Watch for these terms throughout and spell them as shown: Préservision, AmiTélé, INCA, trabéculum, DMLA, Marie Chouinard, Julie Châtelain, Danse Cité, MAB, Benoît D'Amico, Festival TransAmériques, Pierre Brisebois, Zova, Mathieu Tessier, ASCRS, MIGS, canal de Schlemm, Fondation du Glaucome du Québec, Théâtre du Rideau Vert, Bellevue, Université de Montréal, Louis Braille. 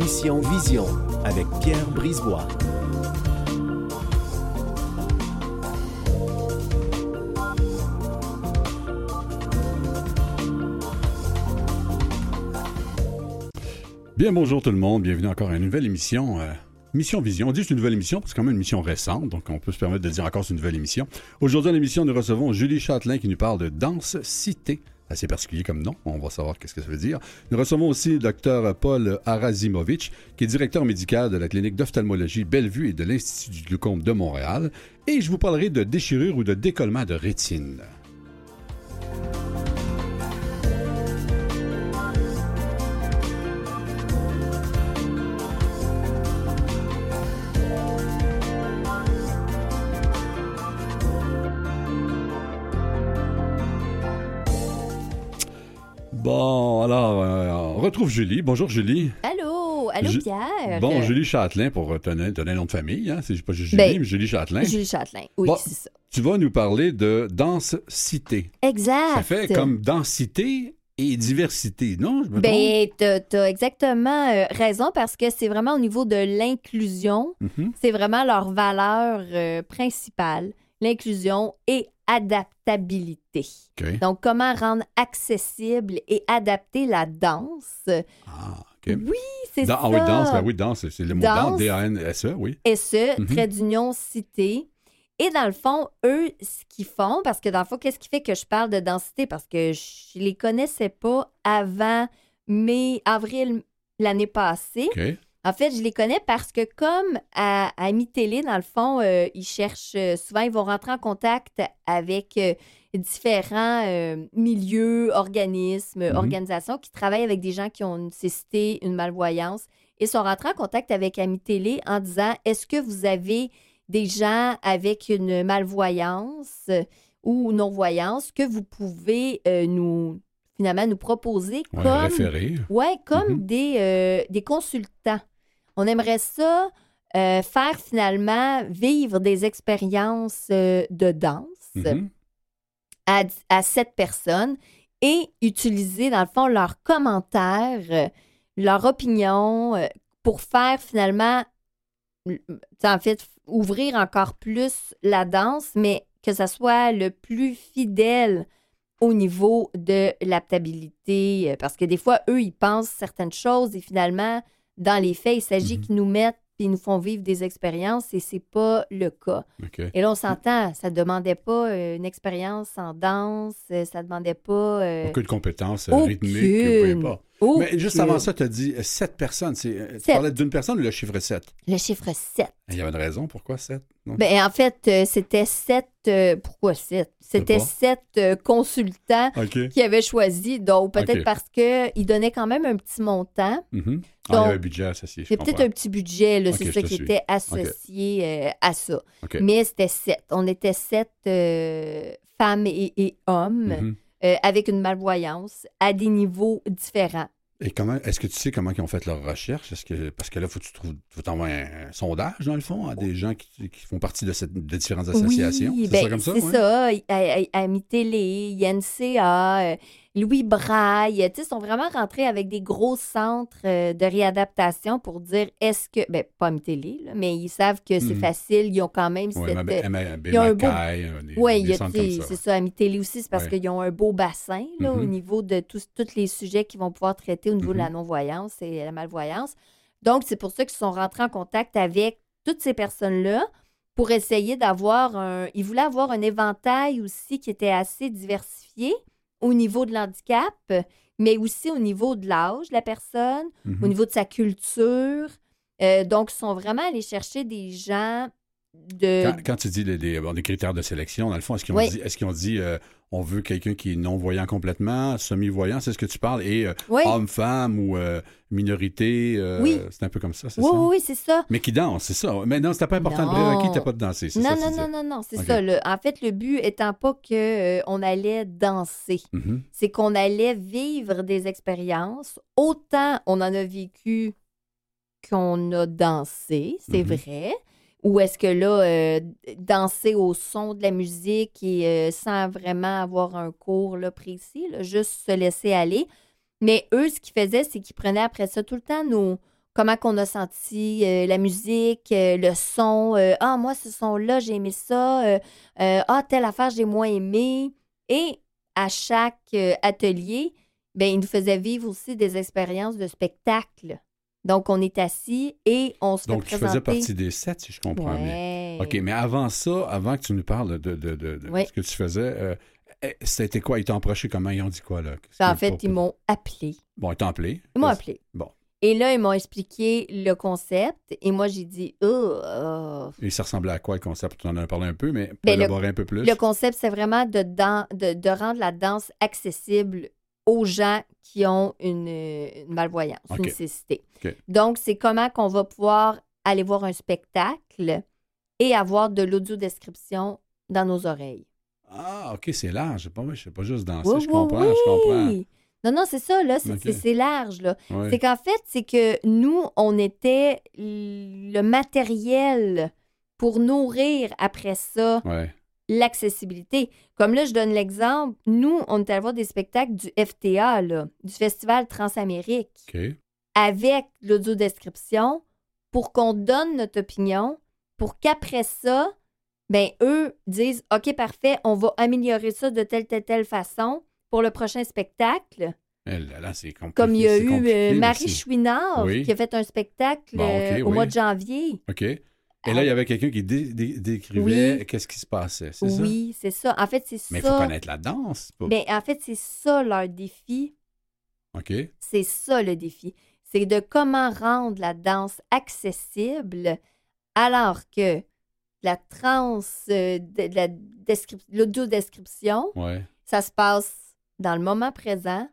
Mission Vision avec Pierre Brisebois. Bien, bonjour tout le monde, bienvenue encore à une nouvelle émission. Mission Vision, on dit que c'est une nouvelle émission parce que c'est quand même une émission récente, donc on peut se permettre de dire encore c'est une nouvelle émission. Aujourd'hui à l'émission, nous recevons Julie Châtelain qui nous parle de Danse Cité. Assez particulier comme nom, on va savoir qu'est-ce que ça veut dire. Nous recevons aussi le docteur Paul Harasymowycz, qui est directeur médical de la clinique d'ophtalmologie Bellevue et de l'Institut du Glaucome de Montréal. Et je vous parlerai de déchirure ou de décollement de rétine. Bon, alors, on retrouve Julie. Bonjour, Julie. Allô, Pierre. Bon, Julie Châtelain, pour donner un nom de famille, hein. C'est pas Julie, mais Julie Châtelain. Julie Châtelain, oui, bon, c'est ça. Tu vas nous parler de Danse Cité. Exact. Ça fait comme Danse Cité et diversité, non? T'as exactement raison, parce que c'est vraiment au niveau de l'inclusion, c'est vraiment leur valeur principale, l'inclusion et adaptabilité. Okay. Donc, comment rendre accessible et adapter la danse. Ah, OK. Oui, c'est ça. Ah oui, danse, c'est le mot danse, D-A-N-S-E, oui. S-E, trait d'union, cité. Et dans le fond, eux, ce qu'ils font, parce que dans le fond, qu'est-ce qui fait que je parle de densité? Parce que je les connaissais pas avant avril l'année passée. OK. En fait, je les connais parce que comme à AmiTélé, dans le fond, ils cherchent souvent, ils vont rentrer en contact avec différents milieux, organismes, organisations qui travaillent avec des gens qui ont une cécité, une malvoyance. Ils sont rentrés en contact avec AmiTélé en disant « Est-ce que vous avez des gens avec une malvoyance ou non-voyance que vous pouvez nous proposer comme des consultants. On aimerait ça faire finalement vivre des expériences de danse à cette personne et utiliser dans le fond leurs commentaires, leur opinion pour faire finalement, en fait, ouvrir encore plus la danse, mais que ça soit le plus fidèle au niveau de l'adaptabilité, parce que des fois, eux, ils pensent certaines choses et finalement, dans les faits, il s'agit qu'ils nous mettent et ils nous font vivre des expériences et c'est pas le cas. Okay. Et là, on s'entend, ça demandait pas une expérience en danse, ça demandait pas... aucune compétence rythmique, ou pas. Mais juste avant ça, tu as dit 7 personnes. Tu parlais d'une personne ou le chiffre 7? Le chiffre 7. Il y avait une raison, pourquoi 7? En fait, c'était 7... pourquoi 7? C'était 7 consultants qui avaient choisi. Donc, peut-être parce qu'ils donnaient quand même un petit montant. Donc, il y avait un budget associé. C'est peut-être un petit budget, là, c'est ça qui était associé à ça. Mais c'était 7. On était 7 femmes et hommes. Avec une malvoyance à des niveaux différents. Et comment est-ce que tu sais comment ils ont fait leur recherche? Parce que là, il faut que tu t'envoies un sondage, dans le fond, à des gens qui font partie de différentes associations. Oui, c'est ça. AmiTélé, INCA, Louis Braille, ils sont vraiment rentrés avec des gros centres de réadaptation pour dire est-ce que... pas AmiTélé, là, mais ils savent que c'est facile. Ils ont quand même... MAB, ils ont un beau... Oui, c'est ça. AmiTélé aussi, c'est parce qu'ils ont un beau bassin là, au niveau de tous les sujets qu'ils vont pouvoir traiter au niveau de la non-voyance et la malvoyance. Donc, c'est pour ça qu'ils sont rentrés en contact avec toutes ces personnes-là pour essayer d'avoir un... Ils voulaient avoir un éventail aussi qui était assez diversifié au niveau de l'handicap, mais aussi au niveau de l'âge de la personne, au niveau de sa culture. Donc, ils sont vraiment allés chercher des gens de... Quand tu dis les critères de sélection, dans le fond, est-ce qu'ils ont dit on veut quelqu'un qui est non-voyant complètement, semi-voyant, c'est ce que tu parles, et homme, femme ou minorité, c'est un peu comme ça, c'est ça? Oui, c'est ça. Mais qui danse, c'est ça. Mais non, c'était pas important de prérequis, t'as pas de danser, c'est ça. En fait, le but étant pas qu'on allait danser, c'est qu'on allait vivre des expériences. Autant on en a vécu qu'on a dansé, c'est vrai. Ou est-ce que là, danser au son de la musique et sans vraiment avoir un cours là, précis, là, juste se laisser aller. Mais eux, ce qu'ils faisaient, c'est qu'ils prenaient après ça tout le temps nos comment qu'on a senti la musique, le son. Ah, moi, ce son-là, j'ai aimé ça. Ah, telle affaire, j'ai moins aimé. Et à chaque atelier, bien, il nous faisait vivre aussi des expériences de spectacle. Donc, on est assis et on se fait présenter. Donc, tu faisais partie des sets, si je comprends bien. OK, mais avant ça, avant que tu nous parles de ce que tu faisais... c'était quoi? Ils t'ont approché comment? Ils ont dit quoi, là? En fait, ils m'ont appelé. Bon, ils t'ont appelé. Ils m'ont appelé. Bon. Et là, ils m'ont expliqué le concept. Et moi, j'ai dit, Et ça ressemblait à quoi, le concept? Tu en as parlé un peu, mais pour élaborer un peu plus. Le concept, c'est vraiment de rendre la danse accessible aux gens qui ont une malvoyance, une cécité. Okay. Donc, c'est comment qu'on va pouvoir aller voir un spectacle et avoir de l'audiodescription dans nos oreilles. Ah, OK, c'est large. C'est pas juste danser, je comprends. Non, c'est ça, là, c'est large, là. Oui. C'est qu'en fait, c'est que nous, on était le matériel pour nourrir après ça l'accessibilité. Comme là, je donne l'exemple, nous, on est allé voir des spectacles du FTA, là, du Festival TransAmériques, avec l'audiodescription pour qu'on donne notre opinion, pour qu'après ça... bien, eux disent, OK, parfait, on va améliorer ça de telle façon pour le prochain spectacle. Là, c'est compliqué. Comme il y a eu Marie Chouinard qui a fait un spectacle mois de janvier. OK. Et là, il y avait quelqu'un qui décrivait qu'est-ce qui se passait, c'est ça? Oui, c'est ça. En fait, c'est ça. Mais il faut connaître la danse. Bien, en fait, c'est ça leur défi. OK. C'est ça le défi. C'est de comment rendre la danse accessible alors que l'audiodescription, ça se passe dans le moment présent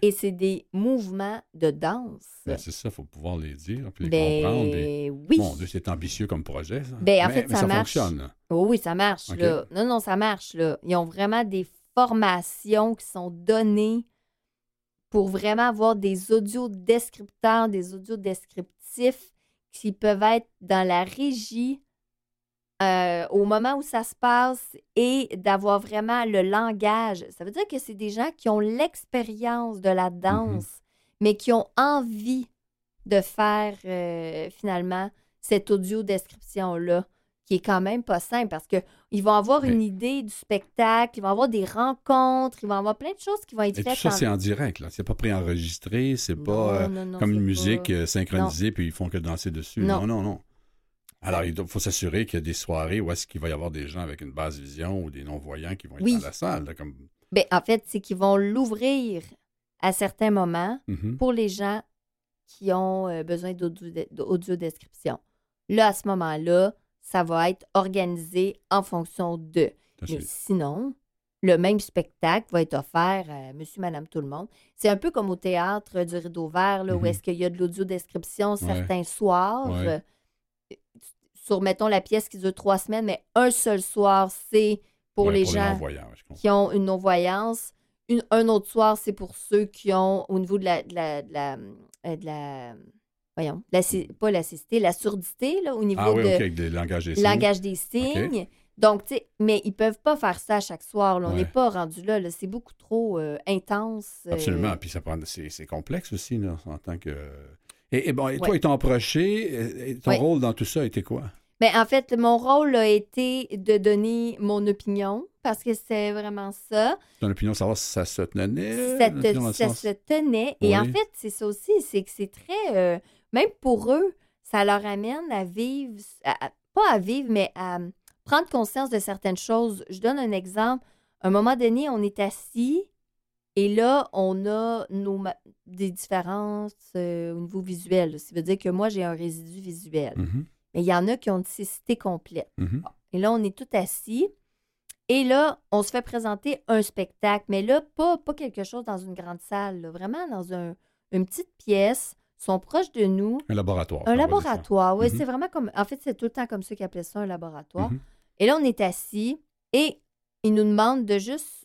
et c'est des mouvements de danse. Ben, c'est ça, il faut pouvoir les dire puis les comprendre. Et... Mon Dieu, c'est ambitieux comme projet, ça. Ben, en fait, ça marche. Fonctionne. Oh, oui, ça marche. Okay. Là. Non, ça marche. Là. Ils ont vraiment des formations qui sont données pour vraiment avoir des audiodescripteurs, des audiodescriptifs qui peuvent être dans la régie au moment où ça se passe et d'avoir vraiment le langage. Ça veut dire que c'est des gens qui ont l'expérience de la danse, mais qui ont envie de faire finalement cette audio-description-là, qui est quand même pas simple parce qu'ils vont avoir une idée du spectacle, ils vont avoir des rencontres, ils vont avoir plein de choses qui vont être faites. Et tout ça, c'est en direct, là. C'est pas préenregistré, c'est pas comme une musique synchronisée puis ils font que danser dessus. Non. Alors, il faut s'assurer qu'il y a des soirées où est-ce qu'il va y avoir des gens avec une basse vision ou des non-voyants qui vont être dans la salle. Là, comme... Bien, en fait, c'est qu'ils vont l'ouvrir à certains moments pour les gens qui ont besoin d'audiodescription. Là, à ce moment-là, ça va être organisé en fonction d'eux. Mais sinon, le même spectacle va être offert à monsieur, madame, tout le monde. C'est un peu comme au Théâtre du Rideau Vert, là, où est-ce qu'il y a de l'audiodescription certains soirs. Ouais. Sur, mettons, la pièce qui dure 3 semaines, mais un seul soir, c'est pour les gens qui ont une non-voyance. Un autre soir, c'est pour ceux qui ont, au niveau de la surdité, là, au niveau avec des langage des signes. Okay. Donc, tu sais, mais ils ne peuvent pas faire ça à chaque soir. Là, on n'est pas rendu là. C'est beaucoup trop intense. Absolument. Puis ça prend, c'est complexe aussi, là, en tant que... Et toi, ils t'ont approché. Et ton rôle dans tout ça était quoi? Bien, en fait, mon rôle a été de donner mon opinion, parce que c'est vraiment ça. Ton opinion, savoir si ça se tenait? Ça se tenait. Oui. Et en fait, c'est ça aussi, c'est que c'est très... même pour eux, ça leur amène à vivre... mais à prendre conscience de certaines choses. Je donne un exemple. À un moment donné, on est assis... Et là, on a des différences au niveau visuel. Ça veut dire que moi, j'ai un résidu visuel. Mais il y en a qui ont une cécité complète. Et là, on est tout assis. Et là, on se fait présenter un spectacle. Mais là, pas quelque chose dans une grande salle. Là. Vraiment dans une petite pièce. Ils sont proches de nous. Un laboratoire. Un laboratoire, oui. C'est vraiment comme... En fait, c'est tout le temps comme ceux qui appelaient ça un laboratoire. Et là, on est assis. Et ils nous demandent de juste...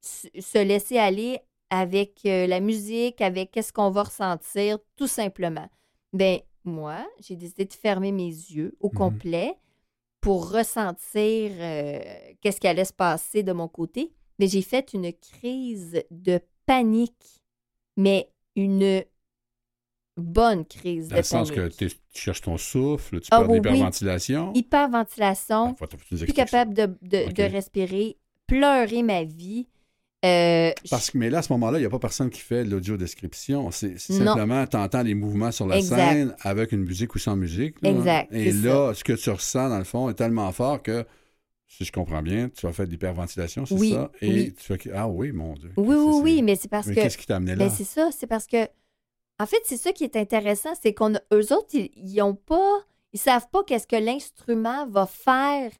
se laisser aller avec la musique, avec qu'est-ce qu'on va ressentir, tout simplement. Bien, moi, j'ai décidé de fermer mes yeux au complet pour ressentir qu'est-ce qui allait se passer de mon côté. Mais j'ai fait une crise de panique, mais une bonne crise de panique. Dans le sens que tu cherches ton souffle, tu parles d'hyperventilation. Oui. Hyperventilation, plus capable de respirer, pleurer ma vie. Mais là, à ce moment-là, il n'y a pas personne qui fait l'audiodescription. C'est simplement, tu entends les mouvements sur la scène avec une musique ou sans musique. Là, exact. Hein? Et là, ce que tu ressens, dans le fond, est tellement fort que, si je comprends bien, tu as fait de l'hyperventilation, c'est ça? Et tu fais, ah oui, mon Dieu. Oui, mais c'est parce que... Mais qu'est-ce qui t'a amené là? Ben, c'est ça, c'est parce que... En fait, c'est ça qui est intéressant, c'est qu'eux autres, ils ont pas... Ils savent pas qu'est-ce que l'instrument va faire.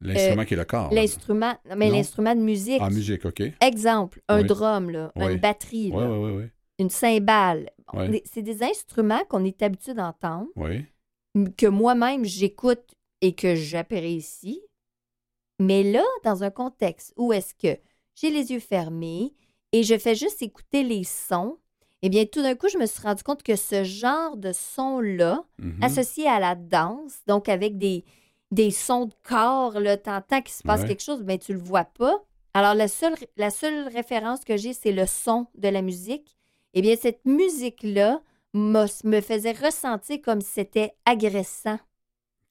L'instrument qui est le corps. L'instrument, l'instrument de musique. En musique, OK. Exemple, un drum, là, une batterie, là, une cymbale. Oui. C'est des instruments qu'on est habitué d'entendre, que moi-même, j'écoute et que j'apprécie. Mais là, dans un contexte où est-ce que j'ai les yeux fermés et je fais juste écouter les sons, eh bien, tout d'un coup, je me suis rendu compte que ce genre de son-là, associé à la danse, donc avec des sons de corps, là, t'entends qu'il se passe quelque chose, mais tu le vois pas. Alors, la seule référence que j'ai, c'est le son de la musique. Eh bien, cette musique-là me faisait ressentir comme si c'était agressant.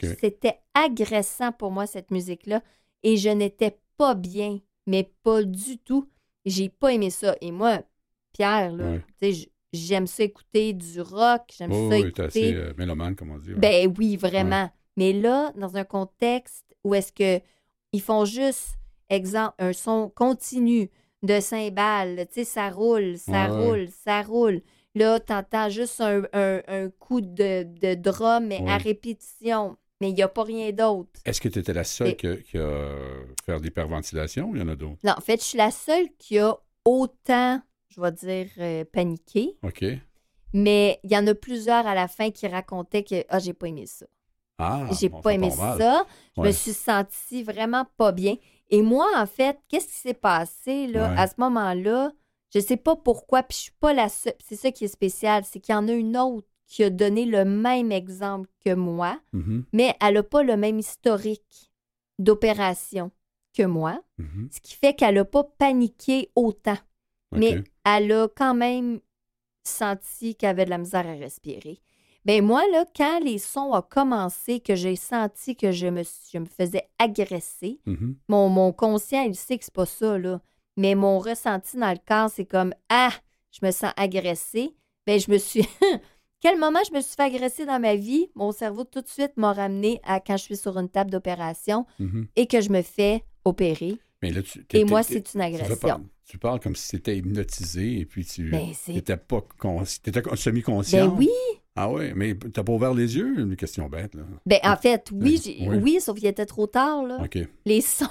Okay. C'était agressant pour moi, cette musique-là. Et je n'étais pas bien, mais pas du tout. J'ai pas aimé ça. Et moi... Pierre, là, tu sais, j'aime ça écouter du rock, j'aime ça écouter... Oui, t'es assez mélomane, comme on dit. Ouais. Ben oui, vraiment. Ouais. Mais là, dans un contexte où est-ce qu'ils font juste, exemple, un son continu de cymbales, tu sais, ça roule. Là, t'entends juste un coup de drum, mais à répétition, mais il n'y a pas rien d'autre. Est-ce que tu étais la seule qui a fait de l'hyperventilation ou il y en a d'autres? Non, en fait, je suis la seule qui a autant... je vais dire, paniqué. OK. Mais il y en a plusieurs à la fin qui racontaient que « Ah, j'ai pas aimé ça. Ah, j'ai pas aimé ça. Je me suis sentie vraiment pas bien. » Et moi, en fait, qu'est-ce qui s'est passé là, à ce moment-là? Je sais pas pourquoi, puis je suis pas la seule. C'est ça qui est spécial, c'est qu'il y en a une autre qui a donné le même exemple que moi, mais elle n'a pas le même historique d'opération que moi, ce qui fait qu'elle n'a pas paniqué autant. Mais elle a quand même senti qu'elle avait de la misère à respirer. Bien, moi, là, quand les sons ont commencé, que j'ai senti que je me faisais agresser, mon conscient, il sait que c'est pas ça, là. Mais mon ressenti dans le corps, c'est comme « Ah, je me sens agressée. » Bien, je me suis... Quel moment je me suis fait agresser dans ma vie? Mon cerveau, tout de suite, m'a ramené à quand je suis sur une table d'opération et que je me fais opérer. Mais là, et moi, c'est une agression. Tu parles comme si tu étais hypnotisé et puis tu n'étais pas semi-conscient. Ben oui! Ah oui, mais tu n'as pas ouvert les yeux? Une question bête, là. Ben en fait, oui, sauf qu'il était trop tard, là. OK. Les sons...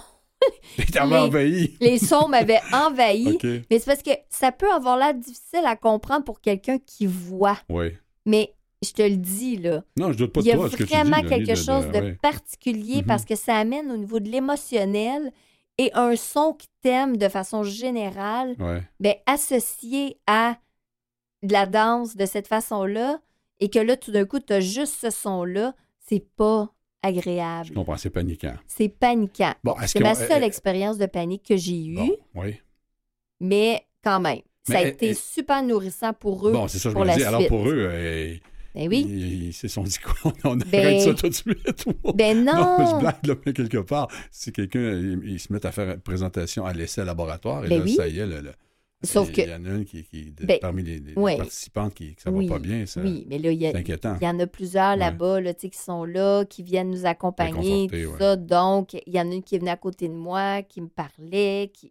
envahi. Les sons m'avaient envahi. Okay. Mais c'est parce que ça peut avoir l'air difficile à comprendre pour quelqu'un qui voit. Oui. Mais je te le dis, là. Non, je doute pas de toi, ce que tu dis. Il y a vraiment quelque chose de particulier parce que ça amène au niveau de l'émotionnel... Et un son qui t'aime de façon générale, bien, associé à de la danse de cette façon-là, et que là, tout d'un coup, tu as juste ce son-là, c'est pas agréable. Je comprends, c'est paniquant. C'est paniquant. Bon, c'est ma seule expérience de panique que j'ai eue. Bon, mais quand même, ça a été super nourrissant pour eux. Bon, c'est ça, je me dis. Alors pour eux... Ben oui. Ils se sont dit quoi? On arrête ça tout de suite? Ben non! Non, je blague, là, mais quelque part, si quelqu'un, il se met à faire une présentation à l'essai laboratoire, et ben là, ça y est, là, sauf il y en a une qui parmi les participantes qui ça va pas bien, ça. Oui, mais là, c'est inquiétant. Il y en a plusieurs là-bas, là, tu sais, qui sont là, qui viennent nous accompagner, tout ça. Donc, il y en a une qui est venue à côté de moi, qui me parlait, tout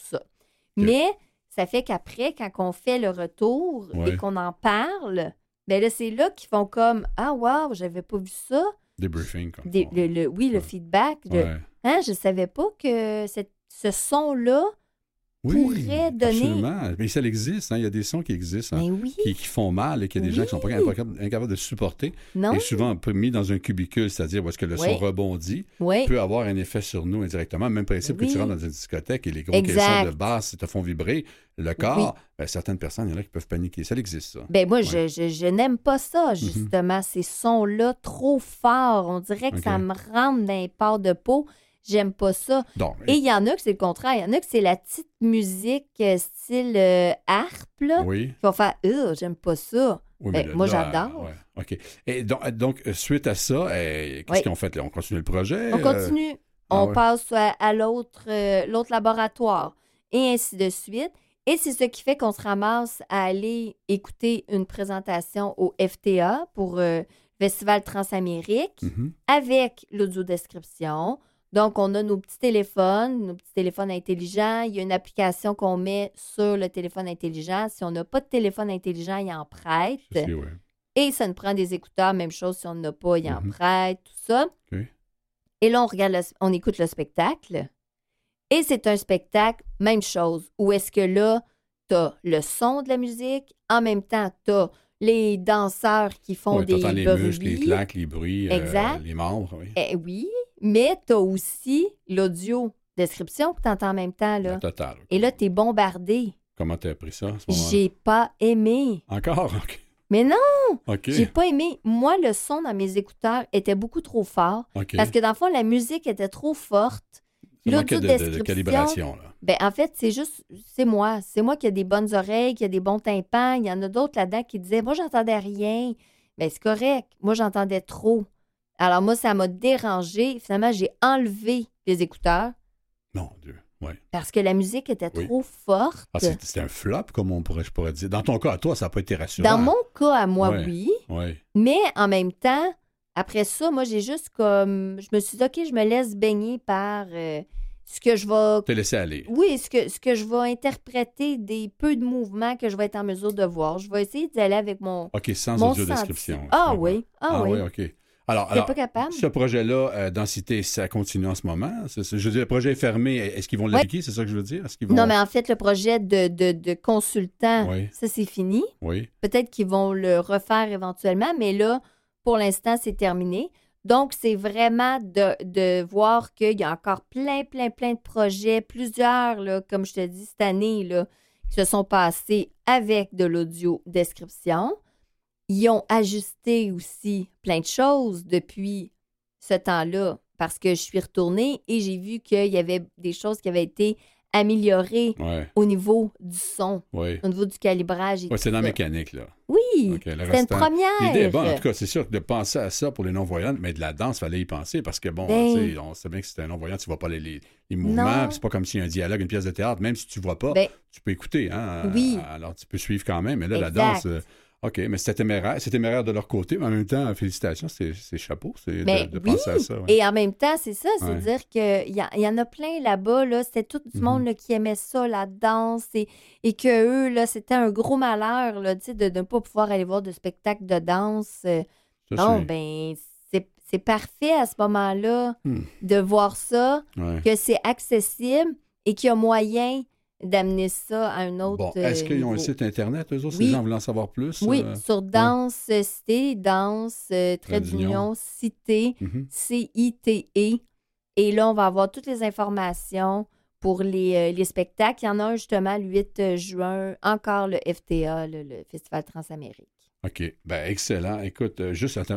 ça. Okay. Mais ça fait qu'après, quand on fait le retour et qu'on en parle... Bien là, c'est là qu'ils font comme « Ah, wow, j'avais pas vu ça. » Des briefings. Le feedback. Hein, je savais pas que ce son-là pourrait donner… absolument. Mais ça existe. Hein. Il y a des sons qui existent qui font mal et qu'il y a des gens qui sont incapables de supporter. Et souvent, on peut mis dans un cubicule, c'est-à-dire où est-ce que le son rebondit, peut avoir un effet sur nous indirectement. Même principe que tu rentres dans une discothèque et les gros caissons de basse te font vibrer. Le corps, certaines personnes, il y en a qui peuvent paniquer. Ça existe, ça. Bien, moi, je n'aime pas ça, justement. Ces sons-là trop forts. On dirait que ça me rentre dans les pores de peau. J'aime pas ça. Non, mais... Et il y en a que c'est le contraire. Il y en a que c'est la petite musique style harpe, là. Oui. Qui vont faire « j'aime pas ça. » Oui, mais moi, j'adore. Ouais. OK. Et donc, suite à ça, qu'est-ce qu'ils ont fait? Là? On continue le projet? On continue. On passe à l'autre laboratoire et ainsi de suite. Et c'est ce qui fait qu'on se ramasse à aller écouter une présentation au FTA pour Festival TransAmériques avec l'audiodescription. Donc, on a nos petits téléphones intelligents. Il y a une application qu'on met sur le téléphone intelligent. Si on n'a pas de téléphone intelligent, il en prête. Ceci, ouais. Et ça nous prend des écouteurs. Même chose, si on n'en a pas, il en prête, tout ça. Okay. Et là, on écoute le spectacle. Et c'est un spectacle, même chose, où est-ce que là, t'as le son de la musique, en même temps, t'as les danseurs qui font des bruits. Les muscles, les claques, les bruits, les membres. Oui. Oui, mais t'as aussi l'audio description que t'entends en même temps. Là. Total. Okay. Et là, t'es bombardé. Comment t'as appris ça à ce moment-là? J'ai pas aimé. Encore? Okay. Mais non! Okay. J'ai pas aimé. Moi, le son dans mes écouteurs était beaucoup trop fort. Okay. Parce que dans le fond, la musique était trop forte. L'audio-description, de calibration, là. Ben, en fait, c'est juste, c'est moi qui ai des bonnes oreilles, qui ai des bons tympans. Il y en a d'autres là-dedans qui disaient, moi, j'entendais rien. Ben, c'est correct. Moi, j'entendais trop. Alors, moi, ça m'a dérangé. Finalement, j'ai enlevé les écouteurs. Mon Dieu, oui. Parce que la musique était trop forte. Ah, c'était un flop, comme je pourrais dire. Dans ton cas, à toi, ça n'a pas été rassurant. Dans mon cas, à moi, oui. Mais en même temps, après ça, moi, j'ai juste comme... Je me suis dit, OK, je me laisse baigner par ce que je vais... Te laisser aller. Oui, ce que je vais interpréter des peu de mouvements que je vais être en mesure de voir. Je vais essayer d'y aller avec mon... OK, sans audio-description. Ah oui, OK. Alors pas capable. Ce projet-là, Densité, ça continue en ce moment? Je veux dire, le projet est fermé. Est-ce qu'ils vont l'appliquer? C'est ça que je veux dire? Non, mais en fait, le projet de consultant, ça, c'est fini. Oui. Peut-être qu'ils vont le refaire éventuellement, mais là... Pour l'instant, c'est terminé. Donc, c'est vraiment de voir qu'il y a encore plein de projets, plusieurs, là, comme je te dis, cette année, là, qui se sont passés avec de l'audio-description. Ils ont ajusté aussi plein de choses depuis ce temps-là, parce que je suis retournée et j'ai vu qu'il y avait des choses qui avaient été améliorées au niveau du son, au niveau du calibrage. Oui, c'est dans la mécanique, là. Oui, okay, c'est une première. L'idée est bonne. En tout cas, c'est sûr que de penser à ça pour les non-voyants, mais de la danse, il fallait y penser parce que, tu sais, on sait bien que si t'es un non-voyant, tu ne vois pas les mouvements. C'est pas comme s'il y a un dialogue, une pièce de théâtre. Même si tu ne vois pas, tu peux écouter. Hein? Oui. Alors, tu peux suivre quand même. Mais là, la danse... OK, mais c'était téméraire de leur côté, mais en même temps, félicitations, c'est chapeau de penser à ça. Ouais. Et en même temps, c'est ça, c'est-à-dire qu'il y en a plein là-bas, là, c'était tout du monde là, qui aimait ça, la danse, et que eux, là, c'était un gros malheur là, de ne pas pouvoir aller voir de spectacle de danse. C'est parfait à ce moment-là de voir ça, que c'est accessible et qu'il y a moyen... d'amener ça à un autre niveau. Bon, est-ce qu'ils ont un site Internet, eux autres, si les gens veulent en savoir plus? Oui, sur Danse Cité, Cité, C-I-T-E. Et là, on va avoir toutes les informations pour les spectacles. Il y en a un, justement, le 8 juin, encore le FTA, le Festival TransAmériques. OK, bien, excellent. Écoute,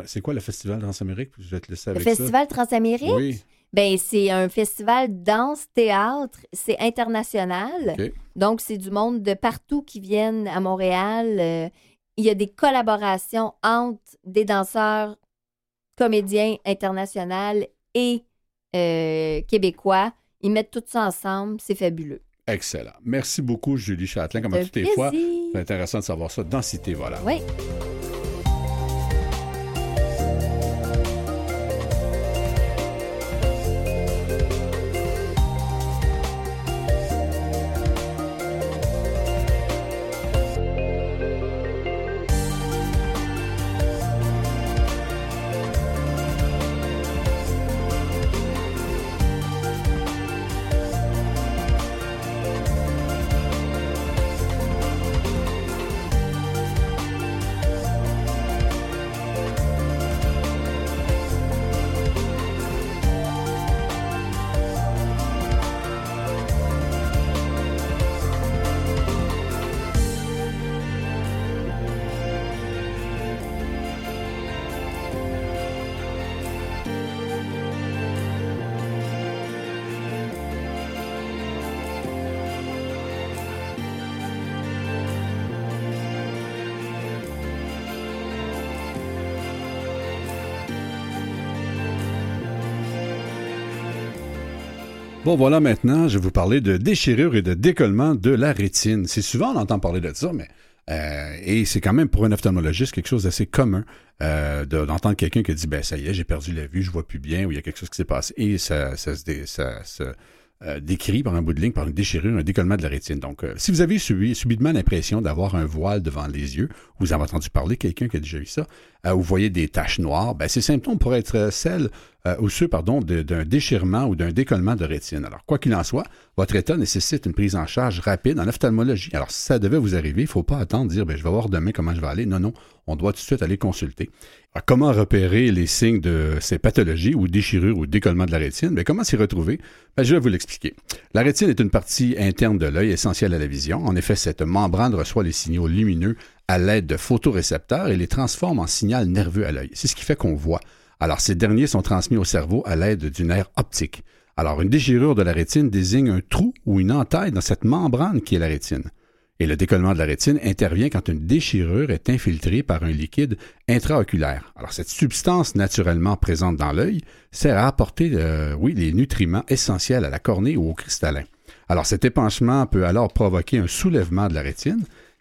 c'est quoi le Festival TransAmériques? Je vais te laisser avec ça. Le Festival TransAmériques? Oui. Bien, c'est un festival danse-théâtre, c'est international. Okay. Donc, c'est du monde de partout qui viennent à Montréal. Il y a des collaborations entre des danseurs, comédiens internationaux et québécois. Ils mettent tout ça ensemble, c'est fabuleux. Excellent. Merci beaucoup, Julie Châtelain, comme à toutes les fois. C'est intéressant de savoir ça. Densité, voilà. Oui. Bon, voilà, maintenant, je vais vous parler de déchirure et de décollement de la rétine. C'est souvent, on entend parler de ça, mais... et c'est quand même pour un ophtalmologiste quelque chose d'assez commun d'entendre quelqu'un qui dit « ben ça y est, j'ai perdu la vue, je vois plus bien » ou « il y a quelque chose qui s'est passé » et ça se décrit par un bout de ligne, par une déchirure, un décollement de la rétine. Donc, si vous avez subitement l'impression d'avoir un voile devant les yeux, vous avez entendu parler quelqu'un qui a déjà eu ça, vous voyez des taches noires, ben ces symptômes pourraient être d'un déchirement ou d'un décollement de rétine. Alors, quoi qu'il en soit, votre état nécessite une prise en charge rapide en ophtalmologie. Alors, si ça devait vous arriver, il ne faut pas attendre, dire « ben je vais voir demain comment je vais aller ». Non, non, on doit tout de suite aller consulter. Alors, comment repérer les signes de ces pathologies ou déchirures ou décollement de la rétine? Ben, comment s'y retrouver? Ben, je vais vous l'expliquer. La rétine est une partie interne de l'œil essentielle à la vision. En effet, cette membrane reçoit les signaux lumineux à l'aide de photorécepteurs et les transforme en signal nerveux à l'œil. C'est ce qui fait qu'on voit. Alors, ces derniers sont transmis au cerveau à l'aide du nerf optique. Alors, une déchirure de la rétine désigne un trou ou une entaille dans cette membrane qui est la rétine. Et le décollement de la rétine intervient quand une déchirure est infiltrée par un liquide intraoculaire. Alors, cette substance naturellement présente dans l'œil sert à apporter les nutriments essentiels à la cornée ou au cristallin. Alors, cet épanchement peut alors provoquer un soulèvement de la rétine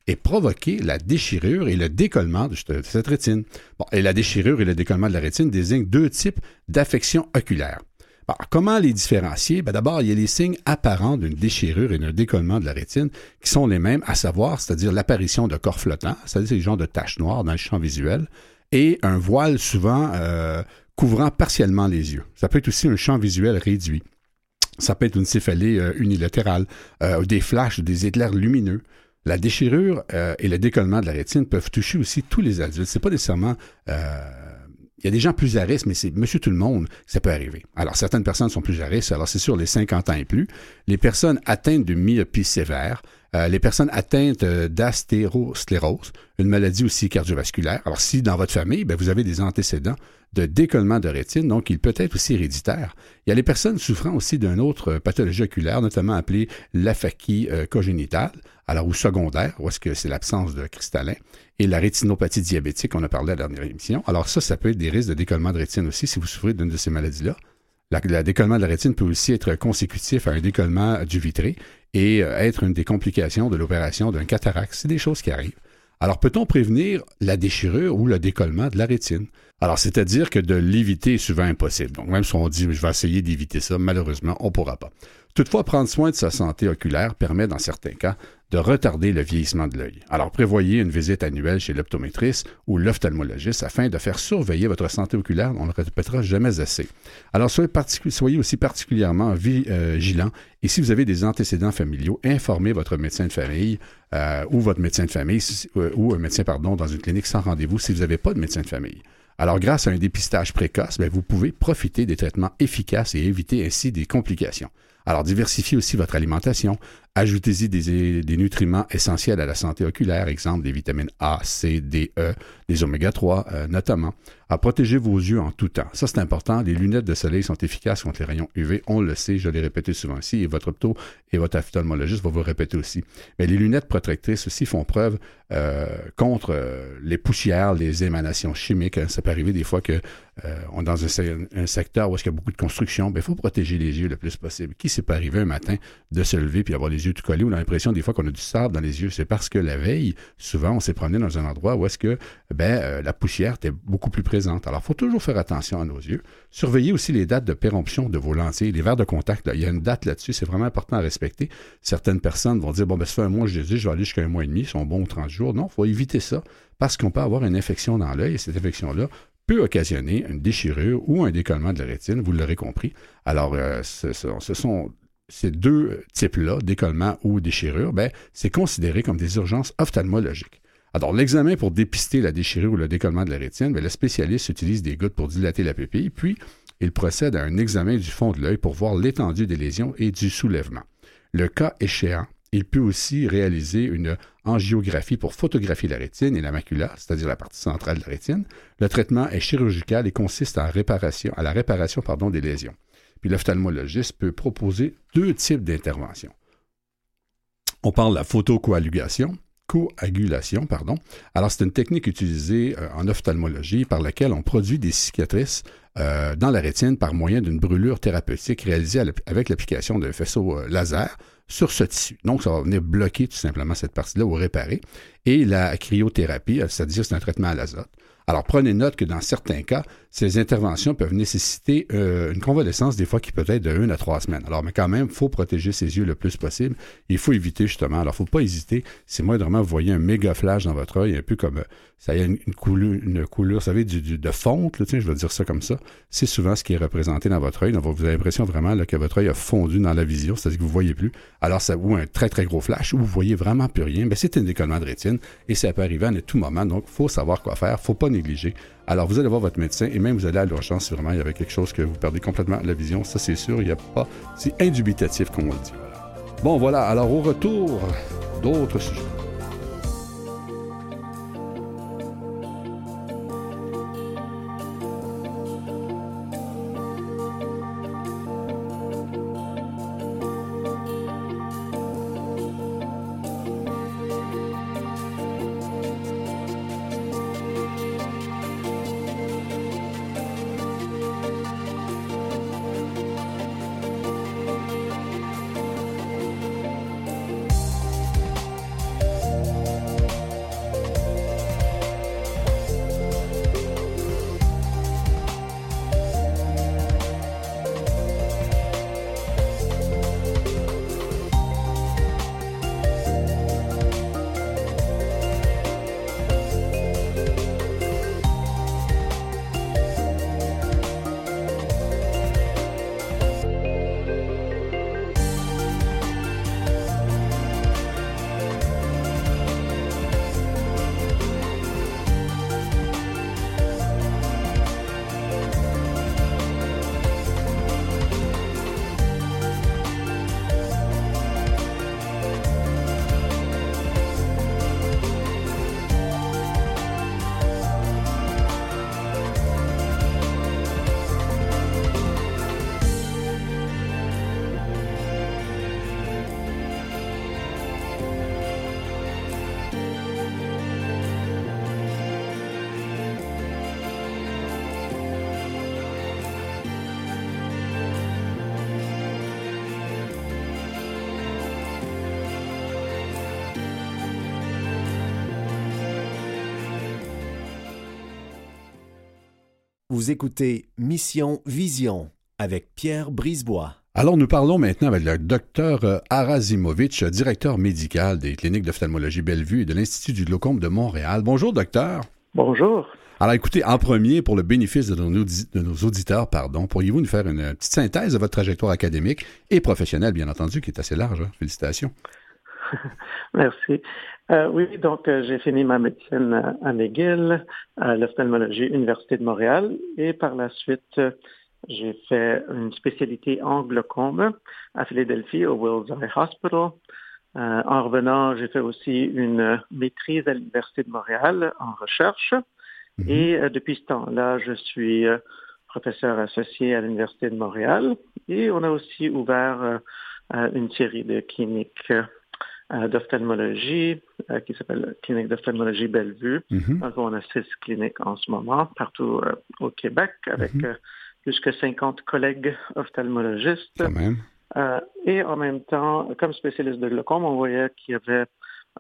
et provoquer la déchirure et le décollement de cette rétine. Bon, et la déchirure et le décollement de la rétine désignent deux types d'affections oculaires. Bon, comment les différencier? Ben d'abord, il y a les signes apparents d'une déchirure et d'un décollement de la rétine qui sont les mêmes, à savoir, c'est-à-dire l'apparition de corps flottants, c'est-à-dire ces genres de taches noires dans le champ visuel, et un voile souvent couvrant partiellement les yeux. Ça peut être aussi un champ visuel réduit. Ça peut être une céphalée unilatérale, des flashs, des éclairs lumineux. La déchirure et le décollement de la rétine peuvent toucher aussi tous les adultes. C'est pas nécessairement... Il y a des gens plus à risque, mais c'est monsieur tout le monde, ça peut arriver. Alors, certaines personnes sont plus à risque, alors c'est sûr, les 50 ans et plus. Les personnes atteintes de myopie sévère, les personnes atteintes d'astérosclérose, une maladie aussi cardiovasculaire. Alors, si dans votre famille, bien, vous avez des antécédents de décollement de rétine, donc il peut être aussi héréditaire. Il y a les personnes souffrant aussi d'une autre pathologie oculaire, notamment appelée l'aphakie congénitale, alors ou secondaire, où est-ce que c'est l'absence de cristallin, et la rétinopathie diabétique, on a parlé à la dernière émission. Alors ça peut être des risques de décollement de rétine aussi si vous souffrez d'une de ces maladies-là. Le décollement de la rétine peut aussi être consécutif à un décollement du vitré et être une des complications de l'opération d'un cataracte. C'est des choses qui arrivent. Alors, peut-on prévenir la déchirure ou le décollement de la rétine? Alors, c'est-à-dire que de l'éviter est souvent impossible. Donc, même si on dit « je vais essayer d'éviter ça », malheureusement, on ne pourra pas. Toutefois, prendre soin de sa santé oculaire permet, dans certains cas, de retarder le vieillissement de l'œil. Alors, prévoyez une visite annuelle chez l'optométriste ou l'ophtalmologiste afin de faire surveiller votre santé oculaire. On ne le répétera jamais assez. Alors, soyez aussi particulièrement vigilant. Et si vous avez des antécédents familiaux, informez votre médecin de famille ou un médecin dans une clinique sans rendez-vous si vous n'avez pas de médecin de famille. Alors, grâce à un dépistage précoce, bien, vous pouvez profiter des traitements efficaces et éviter ainsi des complications. Alors, diversifiez aussi votre alimentation. Ajoutez-y des nutriments essentiels à la santé oculaire, exemple des vitamines A, C, D, E, des oméga-3 notamment. À protéger vos yeux en tout temps. Ça, c'est important. Les lunettes de soleil sont efficaces contre les rayons UV. On le sait, je l'ai répété souvent ici, et votre opto et votre ophtalmologiste vont vous répéter aussi. Mais les lunettes protectrices aussi font preuve contre les poussières, les émanations chimiques. Ça peut arriver des fois que on est dans un secteur où il y a beaucoup de construction. Il faut protéger les yeux le plus possible. Qui s'est pas arrivé un matin de se lever puis avoir les yeux tout collés ou l'impression des fois qu'on a du sable dans les yeux? C'est parce que la veille, souvent, on s'est promené dans un endroit où est-ce que la poussière était beaucoup plus présente. Alors, il faut toujours faire attention à nos yeux. Surveillez aussi les dates de péremption de vos lentilles, les verres de contact. Là, il y a une date là-dessus, c'est vraiment important à respecter. Certaines personnes vont dire, ça fait un mois, je vais aller jusqu'à un mois et demi, ils sont bons 30 jours. Non, il faut éviter ça parce qu'on peut avoir une infection dans l'œil et cette infection-là peut occasionner une déchirure ou un décollement de la rétine, vous l'aurez compris. Alors, ce sont ces deux types-là, décollement ou déchirure, c'est considéré comme des urgences ophtalmologiques. Alors, l'examen pour dépister la déchirure ou le décollement de la rétine, le spécialiste utilise des gouttes pour dilater la pupille, puis il procède à un examen du fond de l'œil pour voir l'étendue des lésions et du soulèvement. Le cas échéant, il peut aussi réaliser une angiographie pour photographier la rétine et la macula, c'est-à-dire la partie centrale de la rétine. Le traitement est chirurgical et consiste à la réparation des lésions. Puis l'ophtalmologiste peut proposer deux types d'interventions. On parle de la coagulation. Alors, c'est une technique utilisée en ophtalmologie par laquelle on produit des cicatrices dans la rétine par moyen d'une brûlure thérapeutique réalisée avec l'application de faisceaux laser sur ce tissu. Donc, ça va venir bloquer tout simplement cette partie-là ou réparer. Et la cryothérapie, c'est-à-dire c'est un traitement à l'azote. Alors, prenez note que dans certains cas, ces interventions peuvent nécessiter une convalescence des fois qui peut être de 1 à 3 semaines. Alors, mais quand même, il faut protéger ses yeux le plus possible. Il faut éviter justement. Alors, il ne faut pas hésiter. Si moindrement vous voyez un méga flash dans votre œil, un peu comme ça y est, une couleur, vous savez, de fonte, là, tiens, je vais dire ça comme ça. C'est souvent ce qui est représenté dans votre œil. Donc, vous avez l'impression vraiment là, que votre œil a fondu dans la vision, c'est-à-dire que vous ne voyez plus. Alors, ça ou un très, très gros flash où vous ne voyez vraiment plus rien. Mais c'est un décollement de rétine et ça peut arriver à tout moment. Donc, il faut savoir quoi faire. Faut pas négligé. Alors, vous allez voir votre médecin et même vous allez à l'urgence si vraiment il y avait quelque chose que vous perdez complètement la vision. Ça, c'est sûr, il n'y a pas... C'est indubitatif, comme on le dit. Bon, voilà. Alors, au retour, d'autres sujets. Vous écoutez Mission Vision avec Pierre Brisebois. Alors, nous parlons maintenant avec le Dr Harasymowycz, directeur médical des cliniques d'ophtalmologie Bellevue et de l'Institut du Glaucome de Montréal. Bonjour, docteur. Bonjour. Alors, écoutez, en premier, pour le bénéfice de nos auditeurs, pourriez-vous nous faire une petite synthèse de votre trajectoire académique et professionnelle, bien entendu, qui est assez large, hein? Félicitations. Merci. Oui, donc j'ai fini ma médecine à McGill, à l'ophtalmologie Université de Montréal, et par la suite, j'ai fait une spécialité en glaucome à Philadelphie, au Wills Eye Hospital. En revenant, j'ai fait aussi une maîtrise à l'Université de Montréal en recherche, et depuis ce temps-là, je suis professeur associé à l'Université de Montréal, et on a aussi ouvert une série de cliniques d'ophtalmologie, qui s'appelle Clinique d'ophtalmologie Bellevue. Donc, on a 6 cliniques en ce moment, partout au Québec, avec plus que 50 collègues ophtalmologistes. Et en même temps, comme spécialiste de glaucome, on voyait qu'il y avait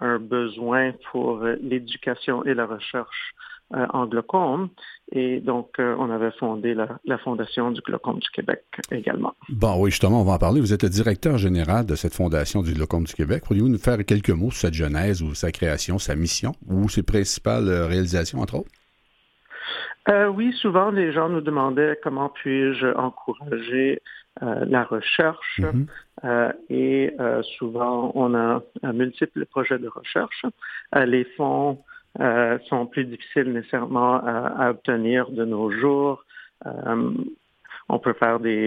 un besoin pour l'éducation et la recherche en glaucome. Et donc, on avait fondé la Fondation du Glaucome du Québec également. Bon, oui, justement, on va en parler. Vous êtes le directeur général de cette Fondation du Glaucome du Québec. Pourriez-vous nous faire quelques mots sur cette genèse ou sa création, sa mission ou ses principales réalisations, entre autres? Oui, souvent, les gens nous demandaient comment puis-je encourager la recherche. Et souvent, on a multiples projets de recherche. Les fonds sont plus difficiles nécessairement à obtenir de nos jours. On peut faire des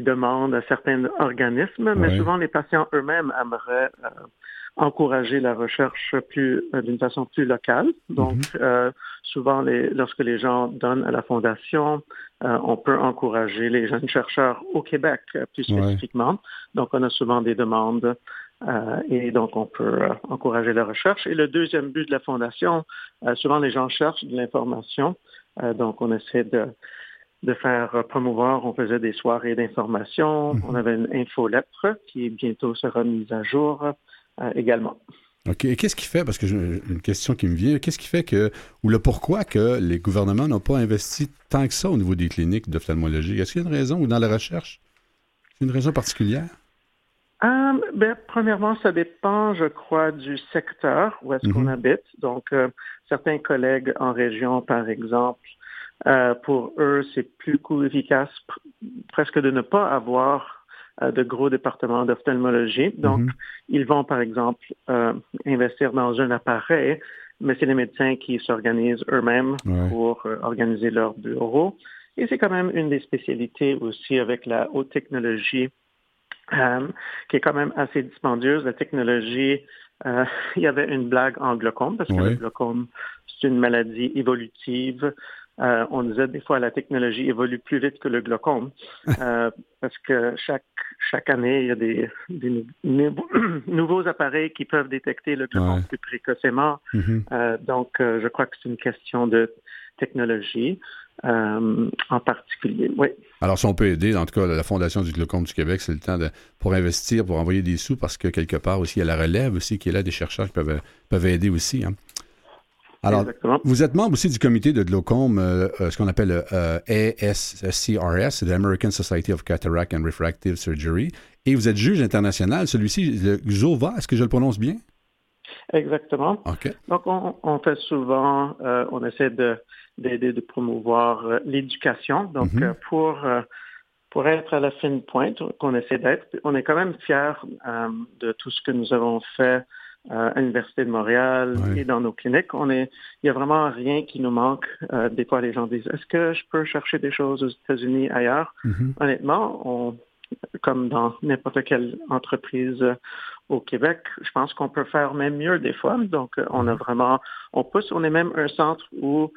demandes à certains organismes, mais souvent les patients eux-mêmes aimeraient encourager la recherche d'une façon plus locale. Donc, souvent, lorsque les gens donnent à la Fondation, on peut encourager les jeunes chercheurs au Québec, plus spécifiquement. Donc, on a souvent des demandes Et donc, on peut encourager la recherche. Et le deuxième but de la Fondation, souvent les gens cherchent de l'information. Donc, on essaie de faire promouvoir. On faisait des soirées d'information. On avait une infolettre qui bientôt sera mise à jour également. OK. Et qu'est-ce qui fait, parce que j'ai une question qui me vient, qu'est-ce qui fait que, ou le pourquoi que les gouvernements n'ont pas investi tant que ça au niveau des cliniques d'ophtalmologie? Est-ce qu'il y a une raison, ou dans la recherche? C'est une raison particulière? Premièrement, ça dépend, je crois, du secteur où est-ce qu'on habite. Donc, certains collègues en région, par exemple, pour eux, c'est plus efficace presque de ne pas avoir de gros départements d'ophtalmologie. Donc, ils vont, par exemple, investir dans un appareil, mais c'est les médecins qui s'organisent eux-mêmes pour organiser leur bureau. Et c'est quand même une des spécialités aussi avec la haute technologie qui est quand même assez dispendieuse. La technologie, il y avait une blague en glaucome, parce que le glaucome, c'est une maladie évolutive. On disait des fois la technologie évolue plus vite que le glaucome, parce que chaque année, il y a des nouveaux appareils qui peuvent détecter le glaucome plus précocement. Donc, je crois que c'est une question de technologie. En particulier, Alors, si on peut aider, en tout cas, la Fondation du Glaucome du Québec, c'est le temps pour investir, pour envoyer des sous, parce que quelque part aussi, il y a la relève aussi qui est là, des chercheurs qui peuvent aider aussi. Hein. Alors, exactement. Vous êtes membre aussi du comité de glaucome, ce qu'on appelle ASCRS, the American Society of Cataract and Refractive Surgery, et vous êtes juge international, celui-ci, le Zova, est-ce que je le prononce bien? Exactement. Okay. Donc, on fait souvent, on essaie d'aider de promouvoir l'éducation. Donc, pour être à la fine pointe qu'on essaie d'être, on est quand même fiers de tout ce que nous avons fait à l'Université de Montréal et dans nos cliniques. Il n'y a vraiment rien qui nous manque. Des fois, les gens disent, est-ce que je peux chercher des choses aux États-Unis, ailleurs? Honnêtement, comme dans n'importe quelle entreprise au Québec, je pense qu'on peut faire même mieux des fois. Donc, on a vraiment, on pousse, on est même un centre où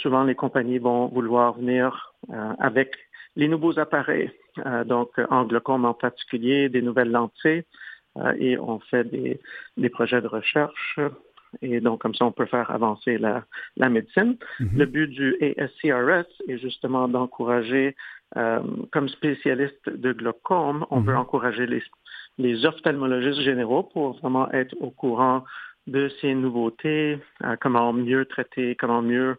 souvent les compagnies vont vouloir venir avec les nouveaux appareils, donc en glaucome en particulier, des nouvelles lentilles, et on fait des projets de recherche. Et donc, comme ça, on peut faire avancer la médecine. Le but du ASCRS est justement d'encourager, comme spécialiste de glaucome, on veut encourager les ophtalmologistes généraux pour vraiment être au courant de ces nouveautés, comment mieux traiter, comment mieux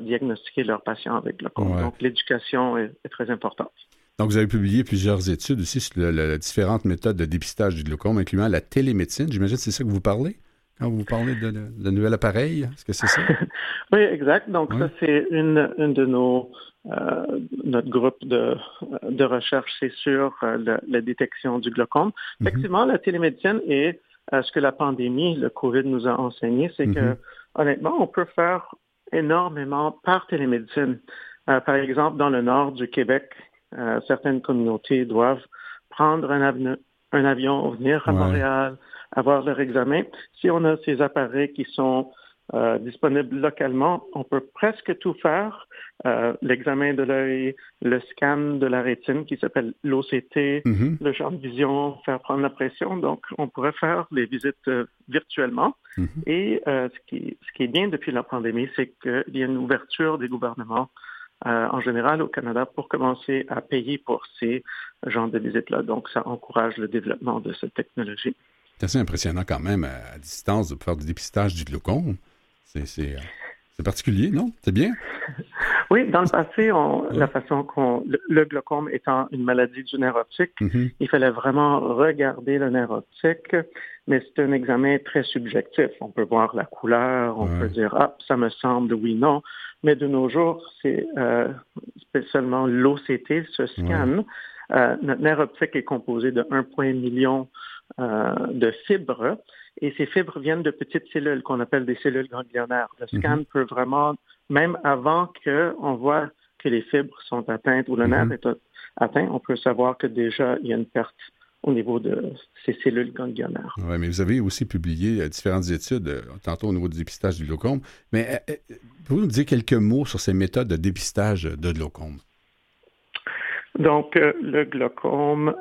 diagnostiquer leurs patients avec glaucome. Donc, l'éducation est très importante. Donc, vous avez publié plusieurs études aussi sur différentes méthodes de dépistage du glaucome, incluant la télémédecine. J'imagine que c'est ça que vous parlez? Quand vous parlez de nouvel appareil, est-ce que c'est ça? Oui, exact. Donc, ça, c'est une de nos... notre groupe de recherche, c'est sur la détection du glaucome. Effectivement, la télémédecine et ce que la pandémie, le COVID, nous a enseigné, c'est que, honnêtement, on peut faire énormément par télémédecine. Par exemple, dans le nord du Québec, certaines communautés doivent prendre un avion, venir à Montréal, avoir leur examen. Si on a ces appareils qui sont disponibles localement, on peut presque tout faire. L'examen de l'œil, le scan de la rétine qui s'appelle l'OCT, le champ de vision, faire prendre la pression. Donc, on pourrait faire les visites virtuellement. Et ce qui est bien depuis la pandémie, c'est qu'il y a une ouverture des gouvernements en général au Canada pour commencer à payer pour ces genres de visites-là. Donc, ça encourage le développement de cette technologie. C'est assez impressionnant quand même à distance de faire du dépistage du glaucome. C'est particulier, non? C'est bien? Oui, dans le passé, la façon le glaucome étant une maladie du nerf optique, il fallait vraiment regarder le nerf optique, mais c'est un examen très subjectif. On peut voir la couleur, on peut dire « Ah, ça me semble, oui, non ». Mais de nos jours, c'est seulement l'OCT, ce scan. Notre nerf optique est composé de 1,1 million de fibres, et ces fibres viennent de petites cellules qu'on appelle des cellules ganglionnaires. Le scan peut vraiment, même avant qu'on voit que les fibres sont atteintes ou le nerf est atteint, on peut savoir que déjà il y a une perte au niveau de ces cellules ganglionnaires. Oui, mais vous avez aussi publié différentes études, tantôt au niveau du dépistage du glaucome, mais pouvez-vous nous dire quelques mots sur ces méthodes de dépistage de glaucome? Donc, le glaucome,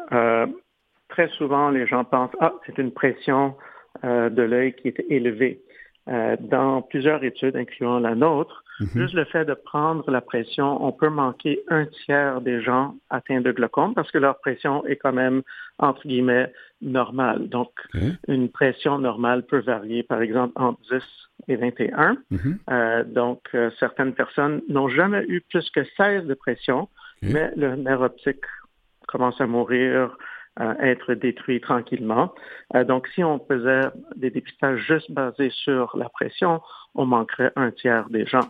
très souvent, les gens pensent « Ah, c'est une pression de l'œil qui est élevée ». Dans plusieurs études, incluant la nôtre, juste le fait de prendre la pression, on peut manquer un tiers des gens atteints de glaucome parce que leur pression est quand même, entre guillemets, normale. Donc, une pression normale peut varier, par exemple, entre 10 et 21. Donc, certaines personnes n'ont jamais eu plus que 16 de pression, mais le nerf optique commence à mourir, être détruit tranquillement. Donc, si on faisait des dépistages juste basés sur la pression, on manquerait un tiers des gens.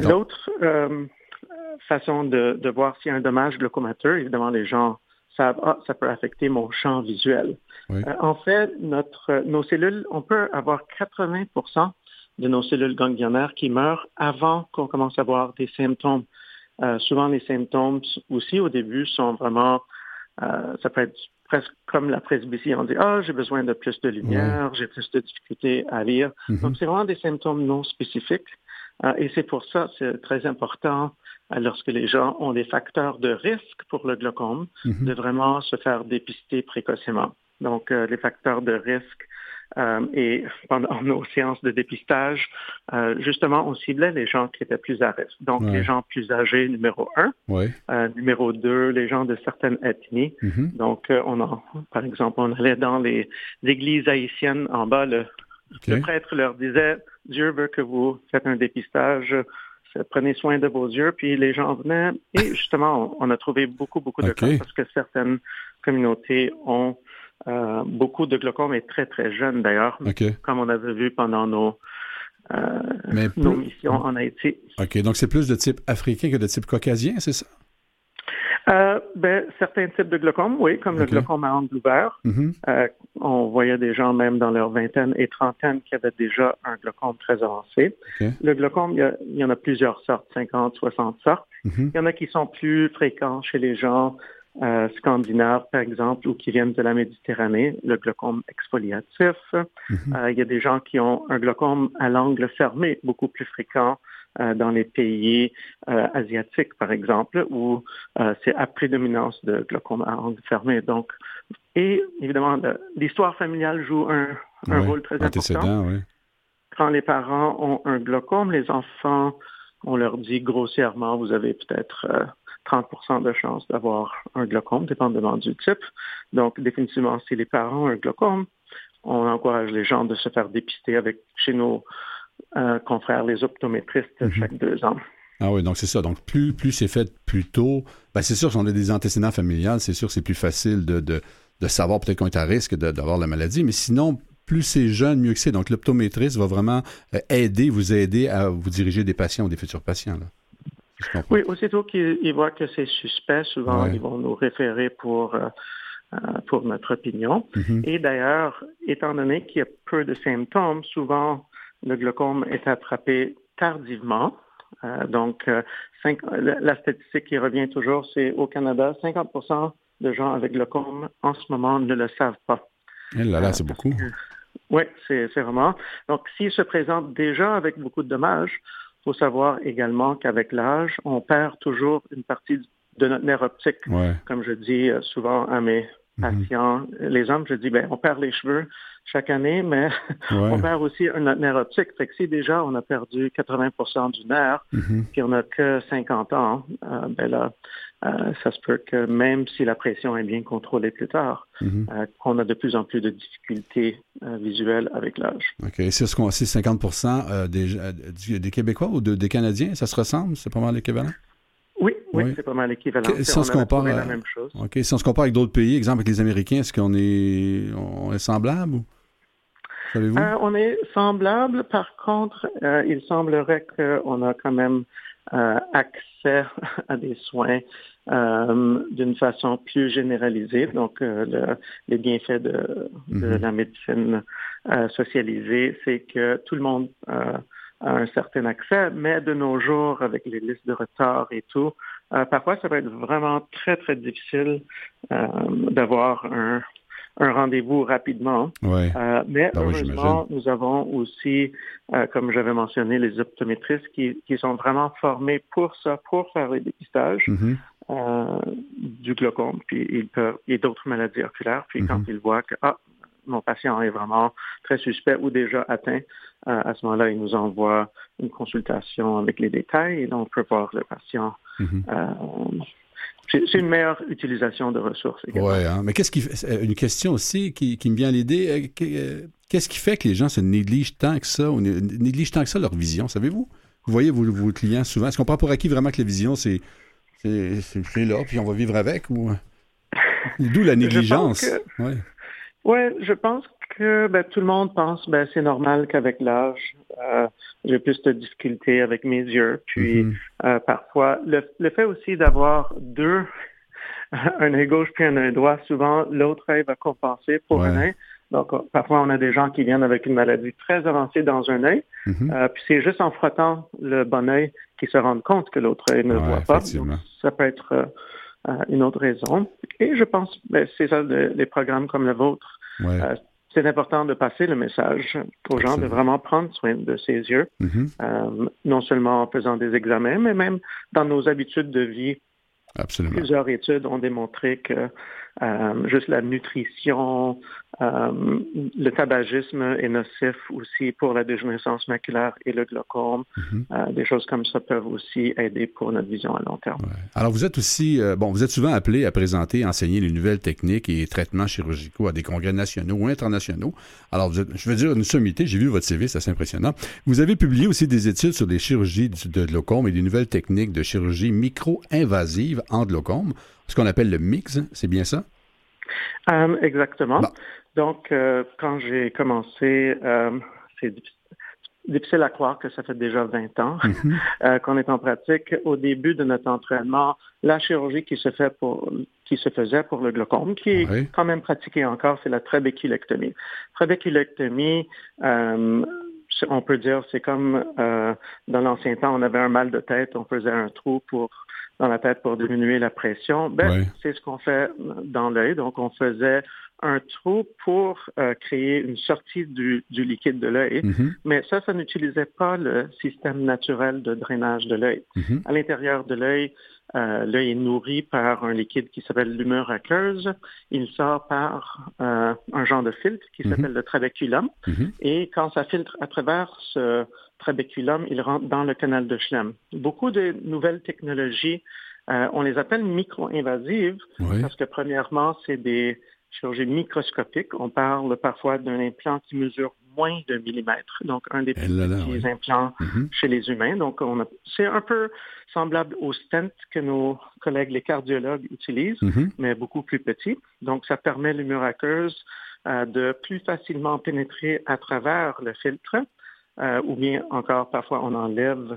L'autre façon de voir s'il y a un dommage glaucomateux, évidemment, les gens savent « Ah, ça peut affecter mon champ visuel ». En fait, nos cellules, on peut avoir 80% de nos cellules ganglionnaires qui meurent avant qu'on commence à avoir des symptômes. Souvent, les symptômes aussi, au début, sont vraiment... ça peut être presque comme la presbytie. On dit « Ah, j'ai besoin de plus de lumière, j'ai plus de difficultés à lire. » Donc, c'est vraiment des symptômes non spécifiques. Et c'est pour ça, c'est très important, lorsque les gens ont des facteurs de risque pour le glaucome, de vraiment se faire dépister précocement. Donc, les facteurs de risque, et pendant nos séances de dépistage, justement, on ciblait les gens qui étaient plus à risque. Donc, les gens plus âgés, numéro 1. Numéro 2, les gens de certaines ethnies. Donc, par exemple, on allait dans les églises haïtiennes en bas. Le prêtre leur disait, « Dieu veut que vous faites un dépistage. » Prenez soin de vos yeux, puis les gens venaient. Et justement, on a trouvé beaucoup de cas parce que certaines communautés ont beaucoup de glaucome et très, très jeunes d'ailleurs, comme on avait vu pendant nos missions en Haïti. OK, donc c'est plus de type africain que de type caucasien, c'est ça? Certains types de glaucome, oui, comme le glaucome à angle ouvert. On voyait des gens même dans leur vingtaine et trentaine qui avaient déjà un glaucome très avancé. Le glaucome, il y en a plusieurs sortes, 50, 60 sortes. Il y en a qui sont plus fréquents chez les gens scandinaves, par exemple, ou qui viennent de la Méditerranée, le glaucome exfoliatif. Il y a des gens qui ont un glaucome à l'angle fermé, beaucoup plus fréquent. Dans les pays asiatiques, par exemple, où c'est à prédominance de glaucome à angle fermé. Donc, et évidemment, l'histoire familiale joue un rôle très important. Quand les parents ont un glaucome, les enfants, on leur dit grossièrement, vous avez peut-être 30% de chance d'avoir un glaucome, dépendamment du type. Donc, définitivement, si les parents ont un glaucome, on encourage les gens de se faire dépister chez nos confrères, les optométristes, chaque 2 ans. Ah oui, donc c'est ça. Donc plus c'est fait plus tôt, c'est sûr, si on a des antécédents familiales, c'est sûr que c'est plus facile de savoir peut-être qu'on est à risque d'avoir la maladie, mais sinon, plus c'est jeune, mieux que c'est. Donc l'optométriste va vraiment vous aider à vous diriger des patients ou des futurs patients, là. Oui, aussitôt qu'ils voient que c'est suspect, souvent, ils vont nous référer pour notre opinion. Et d'ailleurs, étant donné qu'il y a peu de symptômes, souvent, le glaucome est attrapé tardivement. La statistique qui revient toujours, c'est au Canada, 50% de gens avec glaucome en ce moment ne le savent pas. Et là, c'est beaucoup. Oui, c'est vraiment. Donc, s'ils se présentent déjà avec beaucoup de dommages, il faut savoir également qu'avec l'âge, on perd toujours une partie de notre nerf optique. Comme je dis souvent à mes patients, les hommes, je dis, on perd les cheveux chaque année, mais on perd aussi notre nerf optique. Fait que si déjà on a perdu 80% du nerf, puis on n'a que 50 ans, ça se peut que même si la pression est bien contrôlée plus tard, qu'on a de plus en plus de difficultés visuelles avec l'âge. OK. Et c'est ce qu'on a 50% des Québécois ou des Canadiens, ça se ressemble? C'est pas mal l'équivalent? Oui, c'est pas mal l'équivalent. La même chose. OK. Si on se compare avec d'autres pays, exemple avec les Américains, est-ce qu'on est semblable ou savez-vous? On est semblable. Par contre, il semblerait qu'on a quand même accès à des soins d'une façon plus généralisée. Donc, les bienfaits de la médecine socialisée, c'est que tout le monde... à un certain accès, mais de nos jours, avec les listes de retard et tout, parfois, ça va être vraiment très, très difficile d'avoir un rendez-vous rapidement. Heureusement, nous avons aussi, comme j'avais mentionné, les optométristes qui sont vraiment formés pour ça, pour faire les dépistages. du glaucome puis et d'autres maladies oculaires. Puis quand ils voient que mon patient est vraiment très suspect ou déjà atteint, à ce moment-là, il nous envoie une consultation avec les détails et là, on peut voir le patient. C'est une meilleure utilisation de ressources également. Oui, hein? Mais qu'est-ce qui fait, une question aussi qui me vient à l'idée, qu'est-ce qui fait que les gens se négligent tant que ça, leur vision, savez-vous? Vous voyez vos clients souvent, est-ce qu'on prend pour acquis vraiment que la vision, c'est là, puis on va vivre avec, ou d'où la négligence? Je pense que tout le monde pense que c'est normal qu'avec l'âge, j'ai plus de difficultés avec mes yeux. Puis parfois, le fait aussi d'avoir deux, un œil gauche puis un œil droit, souvent l'autre œil va compenser pour un œil. Donc parfois, on a des gens qui viennent avec une maladie très avancée dans un œil. Puis c'est juste en frottant le bon œil qu'ils se rendent compte que l'autre œil ne le voit pas. Donc, ça peut être une autre raison. Et je pense c'est ça, les programmes comme le vôtre. C'est important de passer le message aux gens de vraiment prendre soin de ses yeux, non seulement en faisant des examens, mais même dans nos habitudes de vie. Absolument. Plusieurs études ont démontré que juste la nutrition, le tabagisme est nocif aussi pour la dégénérescence maculaire et le glaucome. Des choses comme ça peuvent aussi aider pour notre vision à long terme. Ouais. Alors, vous êtes aussi, vous êtes souvent appelé à présenter, enseigner les nouvelles techniques et traitements chirurgicaux à des congrès nationaux ou internationaux. Alors, vous êtes, je veux dire, une sommité, j'ai vu votre CV, c'est assez impressionnant. Vous avez publié aussi des études sur des chirurgies de glaucome et des nouvelles techniques de chirurgie micro-invasive en glaucome, ce qu'on appelle le MIGS, c'est bien ça? Exactement. Bon. Donc, quand j'ai commencé, c'est difficile à croire que ça fait déjà 20 ans qu'on est en pratique. Au début de notre entraînement, la chirurgie qui se faisait pour le glaucome, qui est quand même pratiquée encore, c'est la trabéculectomie. Trabéculectomie, on peut dire, c'est comme dans l'ancien temps, on avait un mal de tête, on faisait un trou dans la tête pour diminuer la pression. C'est ce qu'on fait dans l'œil. Donc, on faisait un trou pour créer une sortie du liquide de l'œil. Mais ça n'utilisait pas le système naturel de drainage de l'œil. À l'intérieur de l'œil, l'œil est nourri par un liquide qui s'appelle l'humeur aqueuse. Il sort par un genre de filtre qui s'appelle le trabéculum. Et quand ça filtre à travers ce trabéculum, il rentre dans le canal de Schlemm. Beaucoup de nouvelles technologies, on les appelle micro-invasives parce que premièrement, c'est des chirurgies microscopiques. On parle parfois d'un implant qui mesure moins de millimètres, donc un des petits implants chez les humains. Donc, c'est un peu semblable aux stents que nos collègues, les cardiologues, utilisent, mais beaucoup plus petit. Donc, ça permet l'humeur aqueuse de plus facilement pénétrer à travers le filtre. Ou bien encore, parfois, on enlève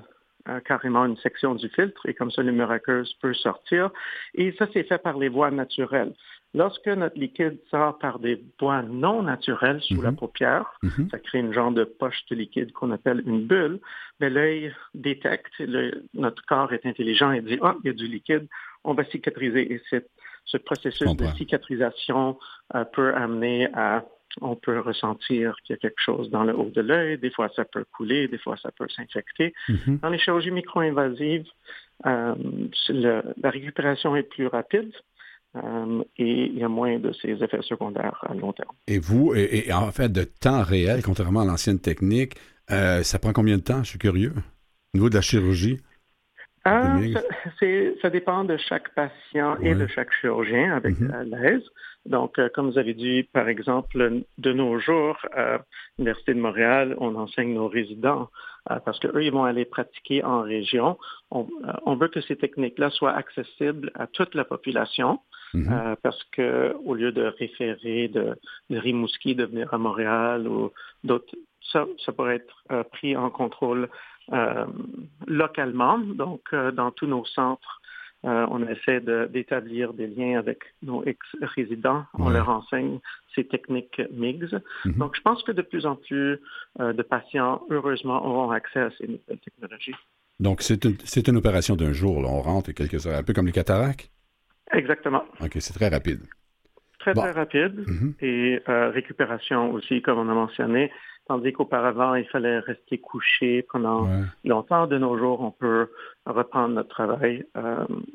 carrément une section du filtre et comme ça, l'humeur aqueuse peut sortir. Et ça, c'est fait par les voies naturelles. Lorsque notre liquide sort par des voies non naturelles sous la paupière, ça crée une genre de poche de liquide qu'on appelle une bulle, mais l'œil détecte, notre corps est intelligent et dit « Ah, il y a du liquide, on va cicatriser. » Et ce processus de cicatrisation peut amener à... On peut ressentir qu'il y a quelque chose dans le haut de l'œil. Des fois, ça peut couler. Des fois, ça peut s'infecter. Dans les chirurgies micro-invasives, la récupération est plus rapide et il y a moins de ces effets secondaires à long terme. Et vous, et en fait, de temps réel, contrairement à l'ancienne technique, ça prend combien de temps? Je suis curieux. Au niveau de la chirurgie? Ça dépend de chaque patient et de chaque chirurgien avec l'aise. Donc, comme vous avez dit, par exemple, de nos jours, à l'Université de Montréal, on enseigne nos résidents parce qu'eux, ils vont aller pratiquer en région. On veut que ces techniques-là soient accessibles à toute la population parce qu'au lieu de référer de Rimouski de venir à Montréal ou d'autres, ça pourrait être pris en contrôle localement. Donc, dans tous nos centres, on essaie d'établir des liens avec nos ex-résidents. On leur enseigne ces techniques MIGS. Donc, je pense que de plus en plus de patients, heureusement, auront accès à ces nouvelles technologies. Donc, c'est une opération d'un jour. Là. On rentre et quelques heures, un peu comme les cataractes? Exactement. OK, c'est très rapide. Très, très rapide. Et récupération aussi, comme on a mentionné. tandis qu'auparavant, il fallait rester couché pendant longtemps. De nos jours, on peut reprendre notre travail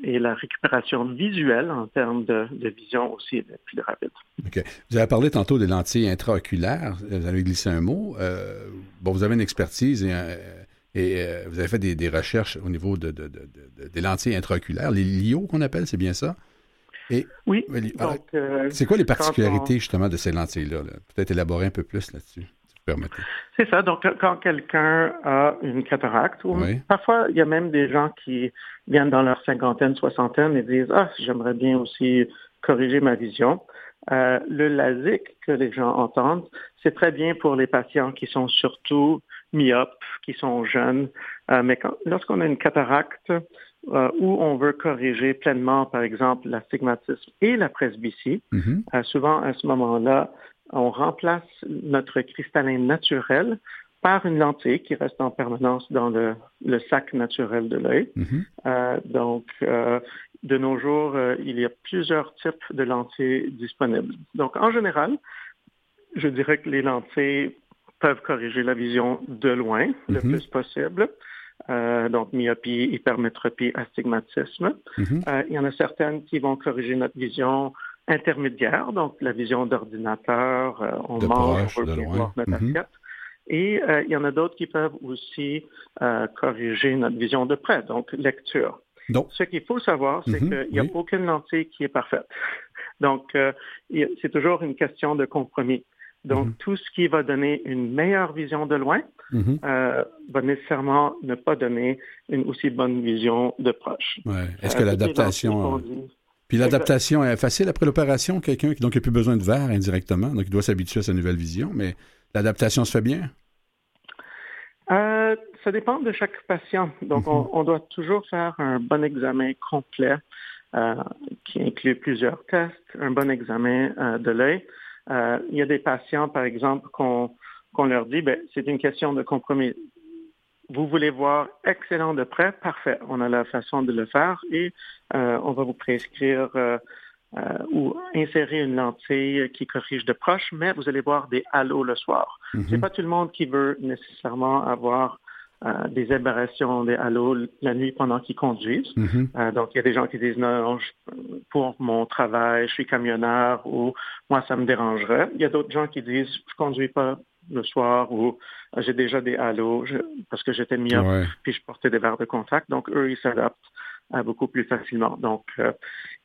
et la récupération visuelle en termes de vision aussi est plus rapide. OK. Vous avez parlé tantôt des lentilles intraoculaires. Vous avez glissé un mot. Bon, vous avez une expertise et vous avez fait des recherches au niveau des lentilles intraoculaires, les LIO qu'on appelle, c'est bien ça? Et, oui. Donc, c'est quoi les particularités justement de ces lentilles-là? Là? Peut-être élaborer un peu plus là-dessus, si vous permettez. C'est ça. Donc, quand quelqu'un a une cataracte, parfois, il y a même des gens qui viennent dans leur cinquantaine, soixantaine et disent « Ah, j'aimerais bien aussi corriger ma vision ». Le LASIK que les gens entendent, c'est très bien pour les patients qui sont surtout myopes, qui sont jeunes. Mais lorsqu'on a une cataracte où on veut corriger pleinement, par exemple, l'astigmatisme et la presbytie, souvent à ce moment-là, on remplace notre cristallin naturel par une lentille qui reste en permanence dans le sac naturel de l'œil. Donc, de nos jours, il y a plusieurs types de lentilles disponibles. Donc, en général, je dirais que les lentilles peuvent corriger la vision de loin le plus possible. Donc, myopie, hypermétropie, astigmatisme. Il y en a certaines qui vont corriger notre vision intermédiaire, donc la vision d'ordinateur, on mange, on veut bien voir notre assiette. Et il y en a d'autres qui peuvent aussi corriger notre vision de près, donc lecture. Donc, ce qu'il faut savoir, c'est qu'il n'y a aucune lentille qui est parfaite. Donc, c'est toujours une question de compromis. Donc, tout ce qui va donner une meilleure vision de loin va nécessairement ne pas donner une aussi bonne vision de proche. Ouais. Est-ce que l'adaptation... Puis l'adaptation est facile après l'opération? Quelqu'un qui n'a plus besoin de verre indirectement, donc il doit s'habituer à sa nouvelle vision, mais l'adaptation se fait bien? Ça dépend de chaque patient. Donc, on doit toujours faire un bon examen complet qui inclut plusieurs tests, un bon examen de l'œil. Il y a des patients, par exemple, qu'on leur dit, bien, c'est une question de compromis. Vous voulez voir excellent de près, parfait. On a la façon de le faire et on va vous prescrire ou insérer une lentille qui corrige de proche, mais vous allez voir des halos le soir. C'est pas tout le monde qui veut nécessairement avoir des aberrations, des halos la nuit pendant qu'ils conduisent. Donc, il y a des gens qui disent « Non, pour mon travail, je suis camionneur » ou « Moi, ça me dérangerait ». Il y a d'autres gens qui disent « Je conduis pas le soir » ou « J'ai déjà des halos parce que j'étais myope puis je portais des verres de contact ». Donc, eux, ils s'adaptent beaucoup plus facilement. Donc,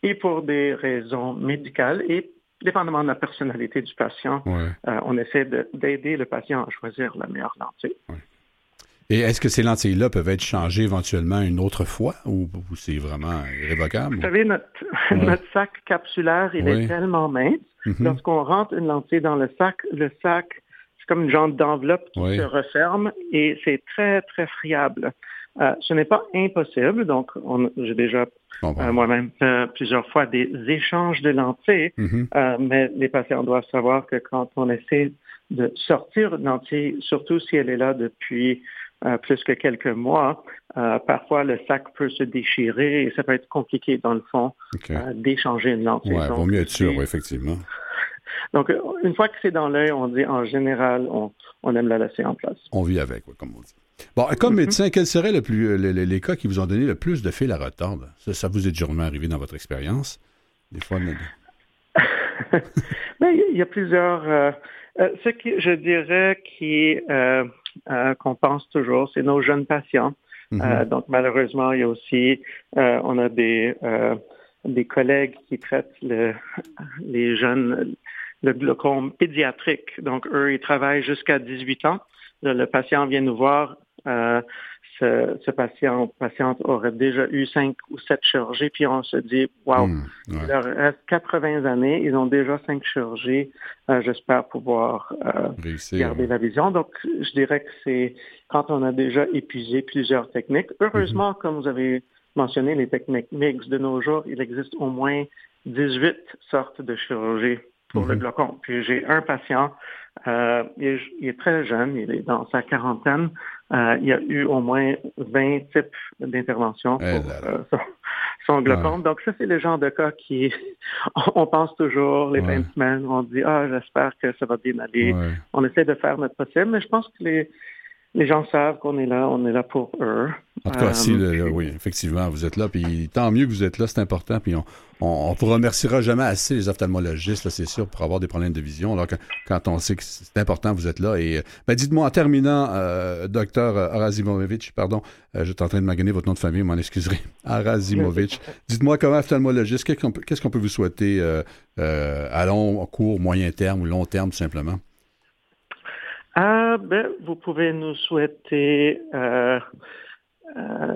et pour des raisons médicales et dépendamment de la personnalité du patient, on essaie d'aider le patient à choisir la meilleure lentille. Ouais. Et est-ce que ces lentilles-là peuvent être changées éventuellement une autre fois ou c'est vraiment irrévocable? Vous savez, notre sac capsulaire, il est tellement mince. Lorsqu'on rentre une lentille dans le sac, c'est comme une genre d'enveloppe qui se referme et c'est très, très friable. Ce n'est pas impossible. Donc, j'ai déjà moi-même plusieurs fois des échanges de lentilles, mais les patients doivent savoir que quand on essaie de sortir une lentille, surtout si elle est là depuis plus que quelques mois, parfois le sac peut se déchirer et ça peut être compliqué dans le fond d'échanger une lentille. Oui, vaut mieux être sûr, effectivement. Donc, une fois que c'est dans l'œil, on dit en général, on aime la laisser en place. On vit avec, comme on dit. Bon, comme médecin, quels seraient les cas qui vous ont donné le plus de fil à retordre? Ça vous est sûrement arrivé dans votre expérience? Des fois, il y a plusieurs... ce que je dirais qu'on pense toujours, c'est nos jeunes patients. Donc, malheureusement, il y a aussi, on a des collègues qui traitent les jeunes, le glaucome pédiatrique. Donc, eux, ils travaillent jusqu'à 18 ans. Le patient vient nous voir. Ce patient ou patiente aurait déjà eu 5 ou 7 chirurgies, puis on se dit « Wow, il leur reste 80 années, ils ont déjà 5 chirurgies, j'espère pouvoir garder la vision. » Donc, je dirais que c'est quand on a déjà épuisé plusieurs techniques. Heureusement, comme vous avez mentionné, les techniques mixtes de nos jours, il existe au moins 18 sortes de chirurgies pour le glaucome. Puis j'ai un patient, il est très jeune, il est dans sa quarantaine, il y a eu au moins 20 types d'interventions pour sont glaucomes. Ouais. Donc ça, c'est le genre de cas qui, on pense toujours, les 20 semaines, on dit « Ah, j'espère que ça va bien aller. Ouais. » On essaie de faire notre possible, mais je pense que les gens savent qu'on est là, pour eux. En tout cas, si, oui, effectivement, vous êtes là, puis tant mieux que vous êtes là, c'est important, puis on ne vous remerciera jamais assez, les ophtalmologistes, là, c'est sûr, pour avoir des problèmes de vision, alors que quand on sait que c'est important, vous êtes là, et dites-moi, en terminant, docteur Harasymowycz, j'étais en train de maganer votre nom de famille, vous m'en excuserez, Harasymowycz, dites-moi, comme ophtalmologiste, qu'est-ce qu'on peut vous souhaiter à long, court, moyen terme ou long terme, tout simplement? Vous pouvez nous souhaiter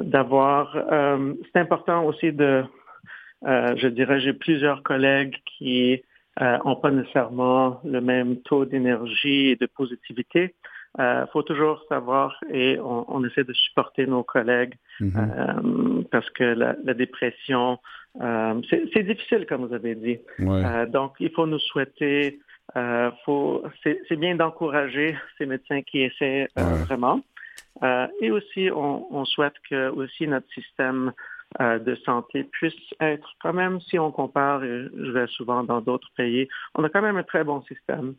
d'avoir... c'est important aussi de... je dirais, j'ai plusieurs collègues qui n'ont pas nécessairement le même taux d'énergie et de positivité. Faut toujours savoir, et on essaie de supporter nos collègues parce que la dépression, c'est difficile, comme vous avez dit. Ouais. Donc, il faut nous souhaiter... c'est bien d'encourager ces médecins qui essaient vraiment. Et aussi, on souhaite que aussi notre système de santé puisse être quand même, si on compare, je vais souvent dans d'autres pays, on a quand même un très bon système.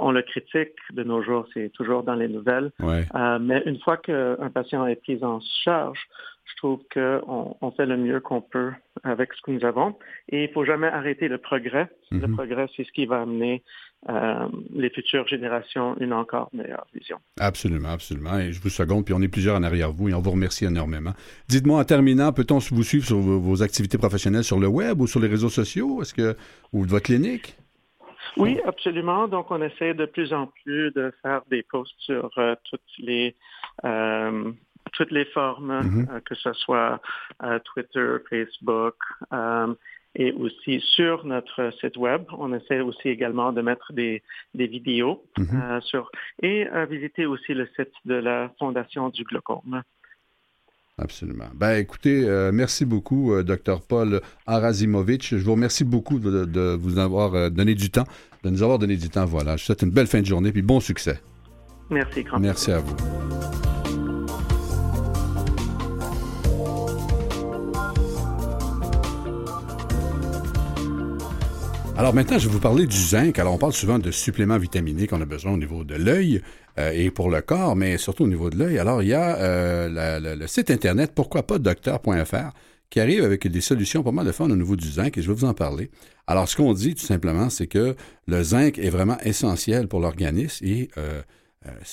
On le critique de nos jours, c'est toujours dans les nouvelles. Ouais. Mais une fois qu'un patient est pris en charge, je trouve qu'on fait le mieux qu'on peut avec ce que nous avons. Et il ne faut jamais arrêter le progrès. Le progrès, c'est ce qui va amener les futures générations une encore meilleure vision. Absolument, absolument. Et je vous seconde, puis on est plusieurs en arrière vous, et on vous remercie énormément. Dites-moi, en terminant, peut-on vous suivre sur vos activités professionnelles sur le web ou sur les réseaux sociaux? Ou de votre clinique? Oui, absolument. Donc, on essaie de plus en plus de faire des posts sur toutes les formes, que ce soit Twitter, Facebook, et aussi sur notre site web. On essaie aussi également de mettre des vidéos et visiter aussi le site de la Fondation du Glaucome. Absolument. Écoutez, merci beaucoup, Dr. Paul Harasymowycz. Je vous remercie beaucoup de vous avoir donné du temps, de nous avoir donné du temps. Voilà. Je vous souhaite une belle fin de journée puis bon succès. Merci, grand. Merci à vous. Alors maintenant, je vais vous parler du zinc. Alors on parle souvent de suppléments vitaminés qu'on a besoin au niveau de l'œil et pour le corps, mais surtout au niveau de l'œil. Alors il y a le site internet pourquoipodocteur.fr qui arrive avec des solutions pas mal de fun au niveau du zinc et je vais vous en parler. Alors ce qu'on dit tout simplement, c'est que le zinc est vraiment essentiel pour l'organisme et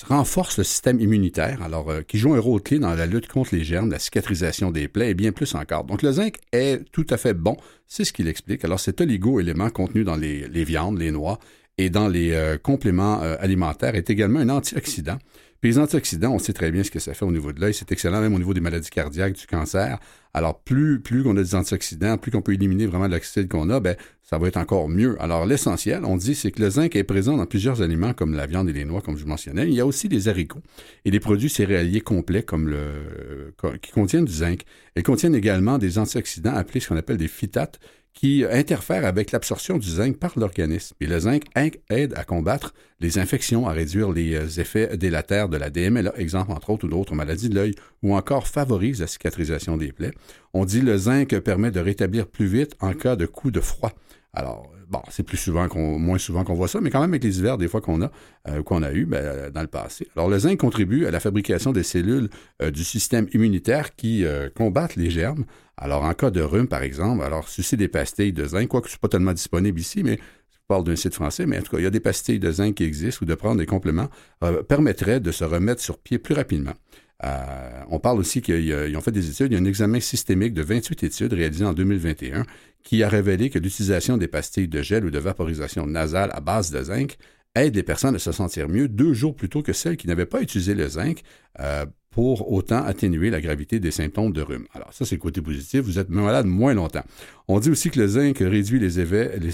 renforce le système immunitaire, alors qui joue un rôle clé dans la lutte contre les germes, la cicatrisation des plaies et bien plus encore. Donc le zinc est tout à fait bon, c'est ce qu'il explique. Alors cet oligo-élément contenu dans les viandes, les noix et dans les compléments alimentaires est également un antioxydant. Puis les antioxydants, on sait très bien ce que ça fait au niveau de l'œil, c'est excellent même au niveau des maladies cardiaques, du cancer. Alors plus on a des antioxydants, plus qu'on peut éliminer vraiment l'oxyde qu'on a, ça va être encore mieux. Alors l'essentiel, on dit, c'est que le zinc est présent dans plusieurs aliments comme la viande et les noix, comme je mentionnais. Il y a aussi les haricots et les produits céréaliers complets comme qui contiennent du zinc. Ils contiennent également des antioxydants appelés ce qu'on appelle des phytates, qui interfèrent avec l'absorption du zinc par l'organisme. Et le zinc aide à combattre les infections, à réduire les effets délétères de la DMLA, exemple entre autres, ou d'autres maladies de l'œil, ou encore favorise la cicatrisation des plaies. On dit que le zinc permet de rétablir plus vite en cas de coup de froid. Alors, c'est moins souvent qu'on voit ça, mais quand même avec les hivers, des fois qu'on a eu dans le passé. Alors, le zinc contribue à la fabrication des cellules du système immunitaire qui combattent les germes. Alors, en cas de rhume, par exemple, alors, sucer des pastilles de zinc, quoique ce n'est pas tellement disponible ici, mais je parle d'un site français, mais en tout cas, il y a des pastilles de zinc qui existent ou de prendre des compléments permettrait de se remettre sur pied plus rapidement. On parle aussi qu'ils ont fait des études. Il y a un examen systémique de 28 études réalisées en 2021 qui a révélé que l'utilisation des pastilles de gel ou de vaporisation nasale à base de zinc aide les personnes à se sentir mieux 2 jours plus tôt que celles qui n'avaient pas utilisé le zinc pour autant atténuer la gravité des symptômes de rhume. Alors ça, c'est le côté positif. Vous êtes malade moins longtemps. On dit aussi que le zinc réduit les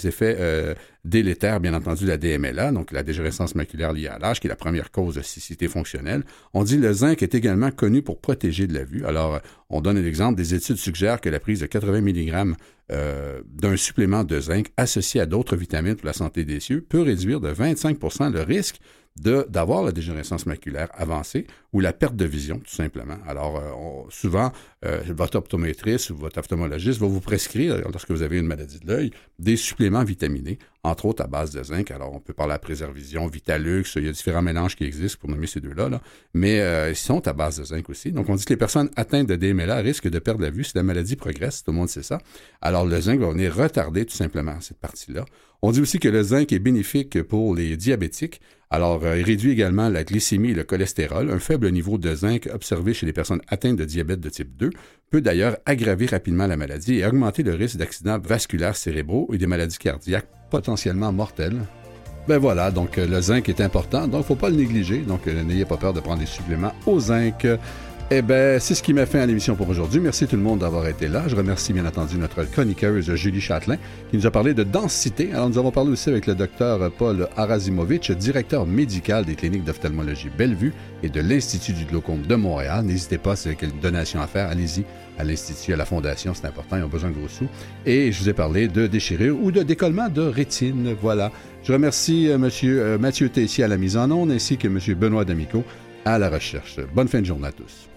effets délétères, bien entendu, la DMLA, donc la dégérescence maculaire liée à l'âge, qui est la première cause de cécité fonctionnelle. On dit que le zinc est également connu pour protéger de la vue. Alors, on donne un exemple. Des études suggèrent que la prise de 80 mg d'un supplément de zinc associé à d'autres vitamines pour la santé des yeux peut réduire de 25% le risque d'avoir la dégénérescence maculaire avancée ou la perte de vision, tout simplement. Alors, souvent, votre optométriste ou votre ophtalmologiste va vous prescrire, lorsque vous avez une maladie de l'œil, des suppléments vitaminés, entre autres à base de zinc. Alors, on peut parler à Préservision, Vitalux, il y a différents mélanges qui existent pour nommer ces deux-là, là. Mais ils sont à base de zinc aussi. Donc, on dit que les personnes atteintes de DMLA risquent de perdre la vue si la maladie progresse, tout le monde sait ça. Alors, le zinc va venir retarder tout simplement cette partie-là. On dit aussi que le zinc est bénéfique pour les diabétiques. Alors, il réduit également la glycémie et le cholestérol. Un faible niveau de zinc observé chez les personnes atteintes de diabète de type 2 peut d'ailleurs aggraver rapidement la maladie et augmenter le risque d'accidents vasculaires cérébraux et des maladies cardiaques potentiellement mortelles. Ben voilà, donc le zinc est important, donc il ne faut pas le négliger. Donc, n'ayez pas peur de prendre des suppléments au zinc. Eh bien, c'est ce qui m'a fait à l'émission pour aujourd'hui. Merci tout le monde d'avoir été là. Je remercie bien entendu notre chroniqueuse Julie Châtelain qui nous a parlé de Danse Cité. Alors, nous avons parlé aussi avec le docteur Paul Harasymowycz, directeur médical des cliniques d'ophtalmologie Bellevue et de l'Institut du Glaucome de Montréal. N'hésitez pas, si vous avez une donation à faire, allez-y à l'Institut, à la Fondation, c'est important, ils ont besoin de gros sous. Et je vous ai parlé de déchirure ou de décollement de rétine. Voilà. Je remercie Monsieur Mathieu Tessier à la mise en onde ainsi que Monsieur Benoît D'Amico à la recherche. Bonne fin de journée à tous.